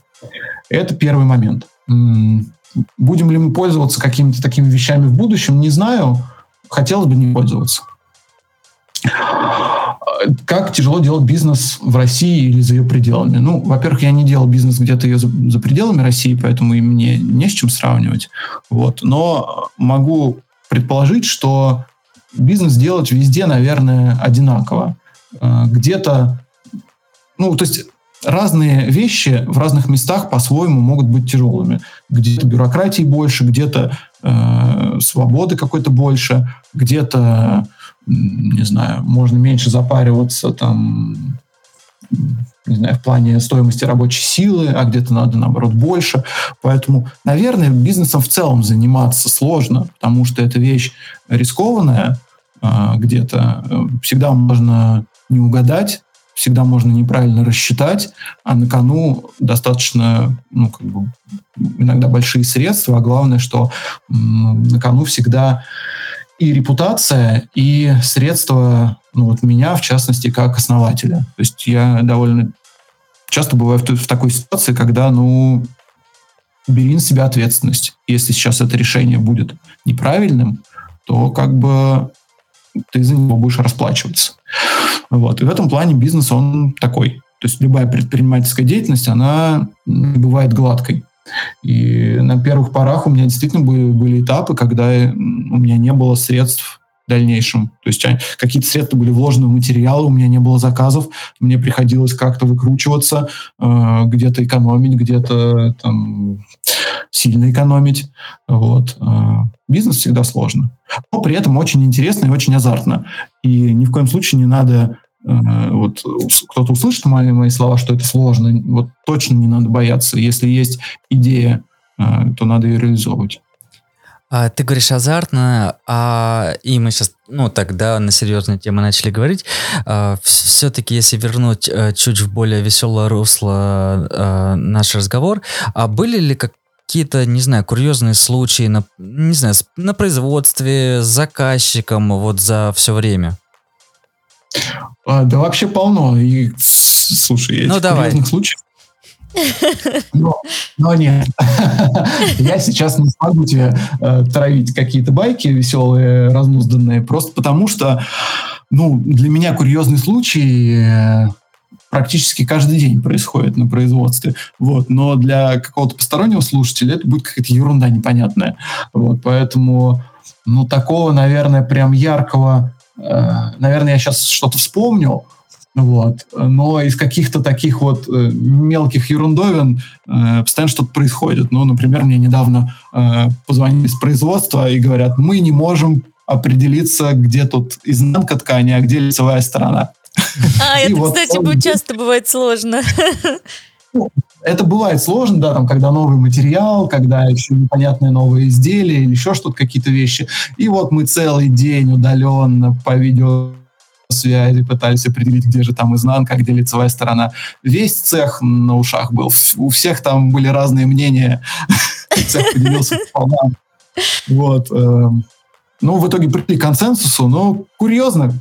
Это первый момент. Будем ли мы пользоваться какими-то такими вещами в будущем, не знаю. Хотелось бы не пользоваться. Как тяжело делать бизнес в России или за ее пределами? Ну, во-первых, я не делал бизнес где-то ее за пределами России, поэтому и мне не с чем сравнивать. Вот. Но могу предположить, что бизнес делать везде, наверное, одинаково. Где-то, ну, то есть разные вещи в разных местах по-своему могут быть тяжелыми. Где-то бюрократии больше, где-то свободы какой-то больше, где-то, не знаю, можно меньше запариваться там, не знаю, в плане стоимости рабочей силы, а где-то надо, наоборот, больше. Поэтому, наверное, бизнесом в целом заниматься сложно, потому что это вещь рискованная где-то. Всегда можно не угадать, всегда можно неправильно рассчитать, а на кону достаточно, ну, как бы, иногда большие средства, а главное, что на кону всегда и репутация, и средства, ну, вот меня, в частности, как основателя. То есть я довольно часто бываю в такой ситуации, когда, ну, бери на себя ответственность. Если сейчас это решение будет неправильным, то как бы ты за него будешь расплачиваться. Вот. И в этом плане бизнес, он такой. То есть любая предпринимательская деятельность, она не бывает гладкой. И на первых порах у меня действительно были этапы, когда у меня не было средств в дальнейшем. То есть какие-то средства были вложены в материалы, у меня не было заказов, мне приходилось как-то выкручиваться, где-то экономить, где-то там, сильно экономить. Вот. Бизнес всегда сложно. Но при этом очень интересно и очень азартно. И ни в коем случае не надо... Вот кто-то услышит мои слова, что это сложно, вот точно не надо бояться. Если есть идея, то надо ее реализовывать. Ты говоришь азартно, и мы сейчас, ну, тогда на серьезные темы начали говорить. Все-таки, если вернуть чуть в более веселое русло наш разговор, а были ли какие-то, не знаю, курьезные случаи на, не знаю, на производстве с заказчиком вот за все время? Да вообще полно. И, слушай, этих курьезных случаев Но нет. Я сейчас не смогу тебе травить какие-то байки веселые, разнузданные, просто потому что, ну, для меня курьезный случай практически каждый день происходит на производстве. Вот. Но для какого-то постороннего слушателя это будет какая-то ерунда непонятная. Вот. Поэтому, ну, такого, наверное, прям яркого... Наверное, я сейчас что-то вспомнил, вот. Но из каких-то таких вот мелких ерундовин постоянно что-то происходит. Ну, например, мне недавно позвонили с производства и говорят, мы не можем определиться, где тут изнанка ткани, а где лицевая сторона. А, это, кстати, часто бывает сложно. Это бывает сложно, да, там, когда новый материал, когда еще непонятные новые изделия или еще что-то, какие-то вещи. И вот мы целый день удаленно по видеосвязи пытались определить, где же там изнанка, где лицевая сторона. Весь цех на ушах был. У всех там были разные мнения. Цех поделился пополам. Вот. Ну, в итоге пришли к консенсусу, но курьезно.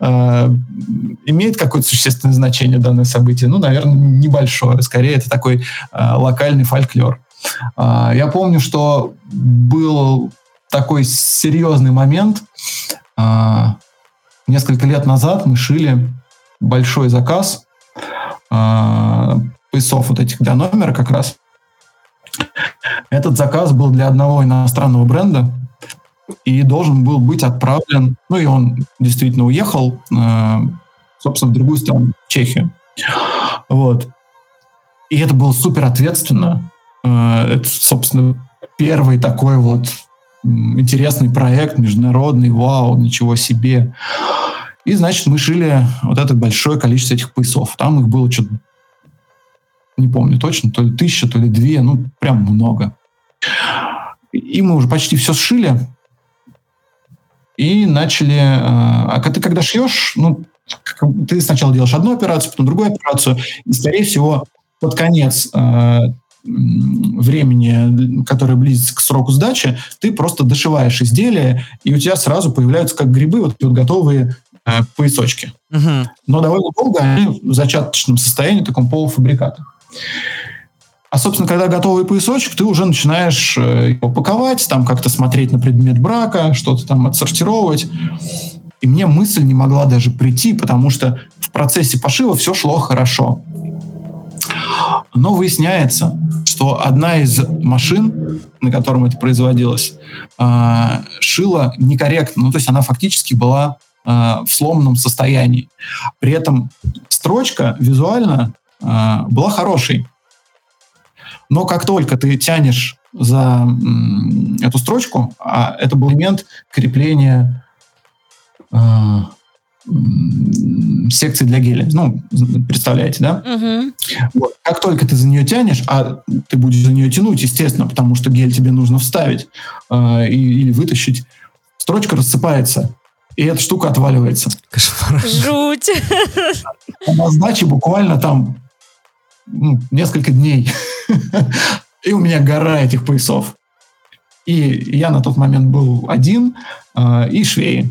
Имеет какое-то существенное значение данное событие? Ну, наверное, небольшое. Скорее, это такой локальный фольклор. Я помню, что был такой серьезный момент. Несколько лет назад мы шили большой заказ поясов вот этих для номера как раз. Этот заказ был для одного иностранного бренда. И должен был быть отправлен, ну и он действительно уехал, собственно, в другую страну, в Чехию. Вот. И это было супер ответственно. Это, собственно, первый такой вот интересный проект международный, вау, ничего себе. И, значит, мы шили вот это большое количество этих поясов. Там их было что-то, не помню точно, то ли 1000, то ли 2, ну, прям много. И мы уже почти все сшили. И начали... А ты когда шьешь, ну, ты сначала делаешь одну операцию, потом другую операцию, и, скорее всего, под конец времени, которое близится к сроку сдачи, ты просто дошиваешь изделие, и у тебя сразу появляются как грибы вот готовые поясочки. Угу. Но довольно долго они в зачаточном состоянии, в таком полуфабрикате. А, собственно, когда готовый поясочек, ты уже начинаешь его паковать, там как-то смотреть на предмет брака, что-то там отсортировать. И мне мысль не могла даже прийти, потому что в процессе пошива все шло хорошо. Но выясняется, что одна из машин, на котором это производилось, шила некорректно. Ну, то есть она фактически была в сломанном состоянии. При этом строчка визуально была хорошей. Но как только ты тянешь за эту строчку, а это был элемент крепления секции для геля. Ну, представляете, да? Угу. Вот. Как только ты за нее тянешь, а ты будешь за нее тянуть, естественно, потому что гель тебе нужно вставить или вытащить, строчка рассыпается. И эта штука отваливается. Жуть! На сдаче буквально там несколько дней. И у меня гора этих поясов. И я на тот момент был один, и швеи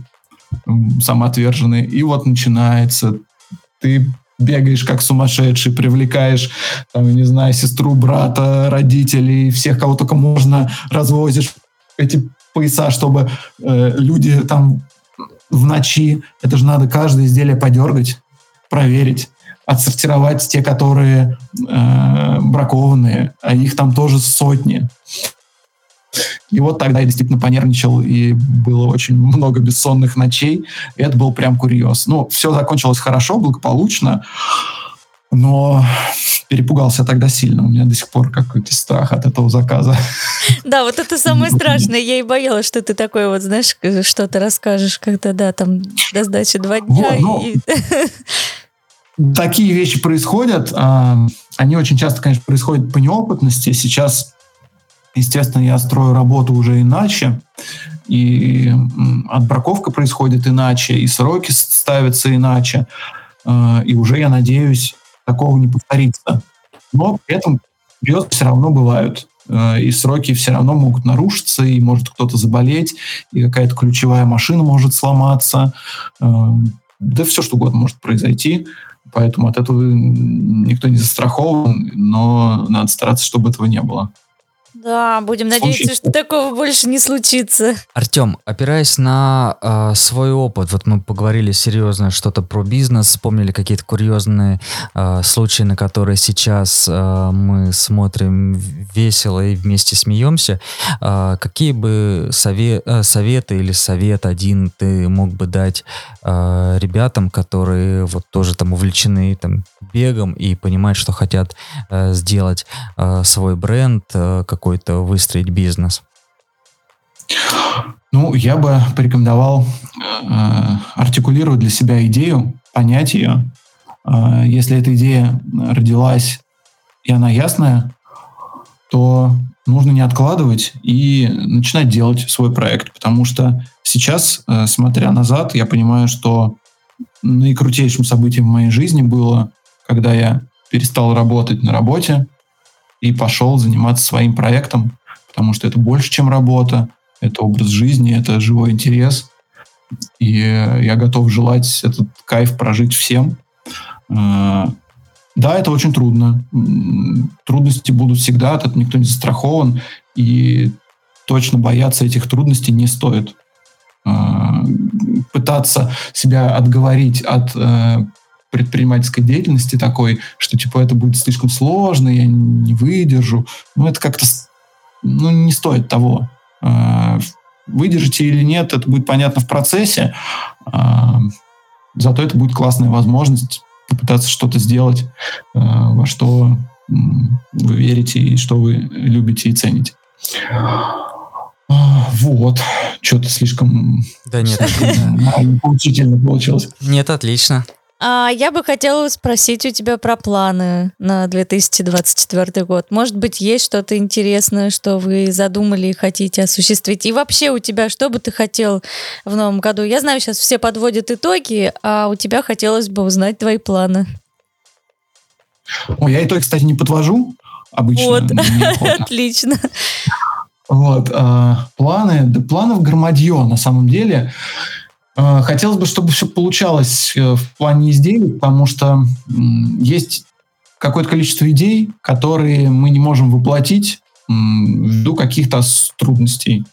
самоотверженные. И вот начинается. Ты бегаешь как сумасшедший, привлекаешь, там, не знаю, сестру, брата, родителей, всех, кого только можно, развозишь эти пояса, чтобы люди там в ночи... Это же надо каждое изделие подергать, проверить, отсортировать те, которые бракованные, а их там тоже сотни. И вот тогда я действительно понервничал, и было очень много бессонных ночей, и это был прям курьез. Ну, все закончилось хорошо, благополучно, но перепугался тогда сильно. У меня до сих пор какой-то страх от этого заказа. Да, вот это самое страшное. Я и боялась, что ты такое вот, знаешь, что-то расскажешь, когда, да, там до сдачи 2 дня. Такие вещи происходят. Они очень часто, конечно, происходят по неопытности. Сейчас, естественно, я строю работу уже иначе. И отбраковка происходит иначе, и сроки ставятся иначе. И уже, я надеюсь, такого не повторится. Но при этом грёзы все равно бывают. И сроки все равно могут нарушиться, и может кто-то заболеть, и какая-то ключевая машина может сломаться. Да все что угодно может произойти. Поэтому от этого никто не застрахован, но надо стараться, чтобы этого не было. Да, будем надеяться, что такого больше не случится. Артём, опираясь на свой опыт, вот мы поговорили серьезно что-то про бизнес, вспомнили какие-то курьезные случаи, на которые сейчас мы смотрим весело и вместе смеемся. Какие бы советы или совет один ты мог бы дать ребятам, которые вот тоже там увлечены там, бегом и понимают, что хотят сделать свой бренд, какой-то выстроить бизнес? Ну, я бы порекомендовал артикулировать для себя идею, понять ее. Если эта идея родилась и она ясная, то нужно не откладывать и начинать делать свой проект. Потому что сейчас, смотря назад, я понимаю, что наикрутейшим событием в моей жизни было, когда я перестал работать на работе и пошел заниматься своим проектом, потому что это больше, чем работа, это образ жизни, это живой интерес. И я готов желать этот кайф прожить всем. Да, это очень трудно. Трудности будут всегда, от этого никто не застрахован. И точно бояться этих трудностей не стоит. Пытаться себя отговорить от предпринимательской деятельности такой, что типа это будет слишком сложно, я не выдержу. Ну, это как-то не стоит того. Выдержите или нет, это будет понятно в процессе. Зато это будет классная возможность попытаться что-то сделать, во что вы верите и что вы любите и цените. Вот. Что-то слишком... Да нет. Поучительно получилось. Нет, отлично. Я бы хотела спросить у тебя про планы на 2024 год. Может быть, есть что-то интересное, что вы задумали и хотите осуществить? И вообще у тебя, что бы ты хотел в новом году? Я знаю, сейчас все подводят итоги, а у тебя хотелось бы узнать твои планы. Я итоги, кстати, не подвожу обычно. Вот, отлично. Вот, планы. Да, планов громадье, на самом деле. Хотелось бы, чтобы все получалось в плане изделий, потому что есть какое-то количество идей, которые мы не можем воплотить ввиду каких-то трудностей,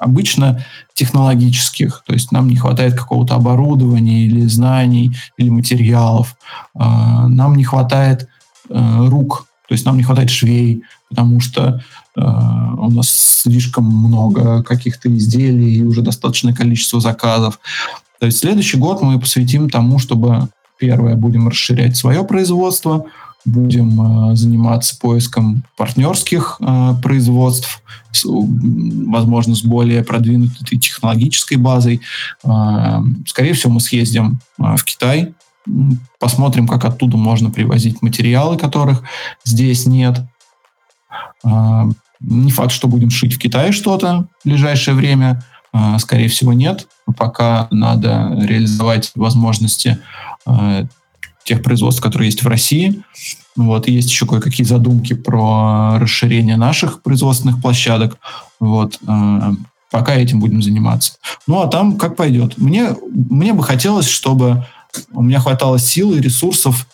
обычно технологических. То есть нам не хватает какого-то оборудования или знаний, или материалов. Нам не хватает рук, то есть нам не хватает швей, потому что у нас слишком много каких-то изделий и уже достаточное количество заказов. То есть следующий год мы посвятим тому, чтобы, первое, будем расширять свое производство, будем заниматься поиском партнерских производств, возможно, с более продвинутой технологической базой. Скорее всего, мы съездим в Китай, посмотрим, как оттуда можно привозить материалы, которых здесь нет. Не факт, что будем шить в Китае что-то в ближайшее время. Скорее всего, нет. Пока надо реализовать возможности тех производств, которые есть в России. Вот. И есть еще кое-какие задумки про расширение наших производственных площадок. Вот. Пока этим будем заниматься. Ну, а там как пойдет. Мне бы хотелось, чтобы у меня хватало сил и ресурсов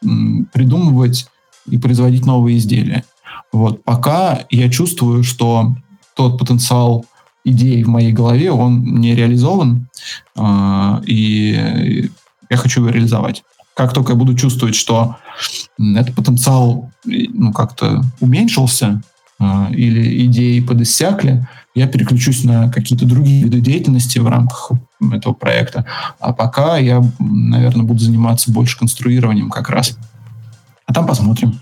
придумывать и производить новые изделия. Вот, пока я чувствую, что тот потенциал идей в моей голове, он не реализован, и я хочу его реализовать. Как только я буду чувствовать, что этот потенциал как-то уменьшился или идеи подиссякли, я переключусь на какие-то другие виды деятельности в рамках этого проекта. А пока я, наверное, буду заниматься больше конструированием как раз. А там посмотрим.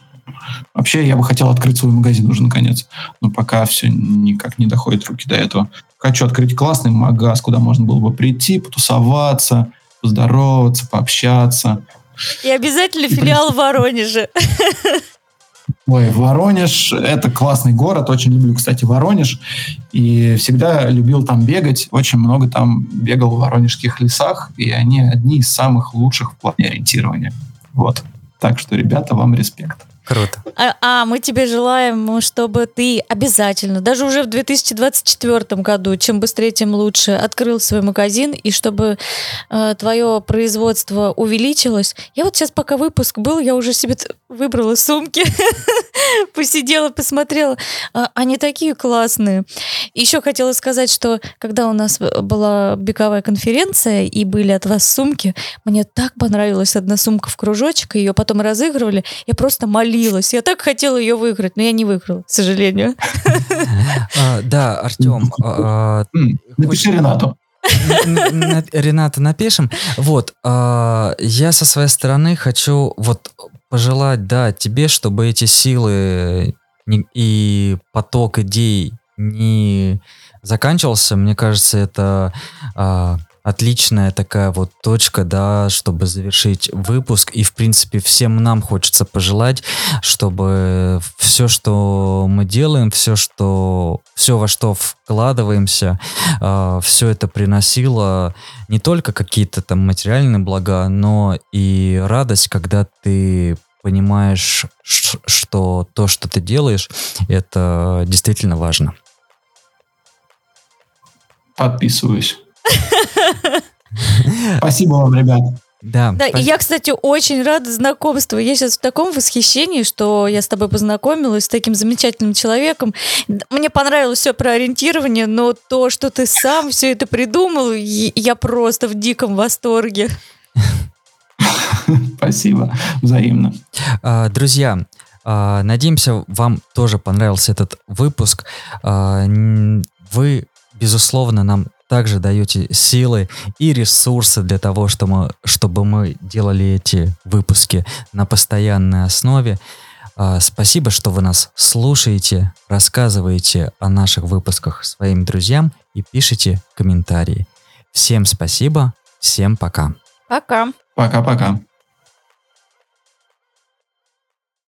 Вообще, я бы хотел открыть свой магазин уже наконец, но пока все никак не доходит руки до этого. Хочу открыть классный магаз, куда можно было бы прийти, потусоваться, поздороваться, пообщаться. И обязательно филиал в Воронеже. Воронеж — это классный город, очень люблю, кстати, Воронеж. И всегда любил там бегать, очень много там бегал в воронежских лесах, и они одни из самых лучших в плане ориентирования. Вот, так что, ребята, вам респект. Круто. А мы тебе желаем, чтобы ты обязательно, даже уже в 2024 году, чем быстрее, тем лучше, открыл свой магазин, и чтобы твое производство увеличилось. Я вот сейчас, пока выпуск был, я уже себе выбрала сумки, посидела, посмотрела. Они такие классные. Еще хотела сказать, что когда у нас была беговая конференция, и были от вас сумки, мне так понравилась одна сумка в кружочек, ее потом разыгрывали, я просто молилась. Я так хотела ее выиграть, но я не выиграла, к сожалению. Да, Артем. Напиши Ренату. Рената напишем. Вот, я со своей стороны хочу вот пожелать, да, тебе, чтобы эти силы и поток идей не заканчивался. Мне кажется, это отличная такая вот точка, да, чтобы завершить выпуск. И, в принципе, всем нам хочется пожелать, чтобы все, что мы делаем, все, во что вкладываемся, все это приносило не только какие-то там материальные блага, но и радость, когда ты понимаешь, что то, что ты делаешь, это действительно важно. Подписываюсь. Спасибо вам, ребят. Да, и я, кстати, очень рада знакомству. Я сейчас в таком восхищении, что я с тобой познакомилась, с таким замечательным человеком. Мне понравилось все про ориентирование, но то, что ты сам все это придумал, я просто в диком восторге. Спасибо, взаимно. Друзья, надеемся, вам тоже понравился этот выпуск. Вы, безусловно, нам также даете силы и ресурсы для того, чтобы мы делали эти выпуски на постоянной основе. Спасибо, что вы нас слушаете, рассказываете о наших выпусках своим друзьям и пишите комментарии. Всем спасибо, всем пока. Пока. Пока-пока.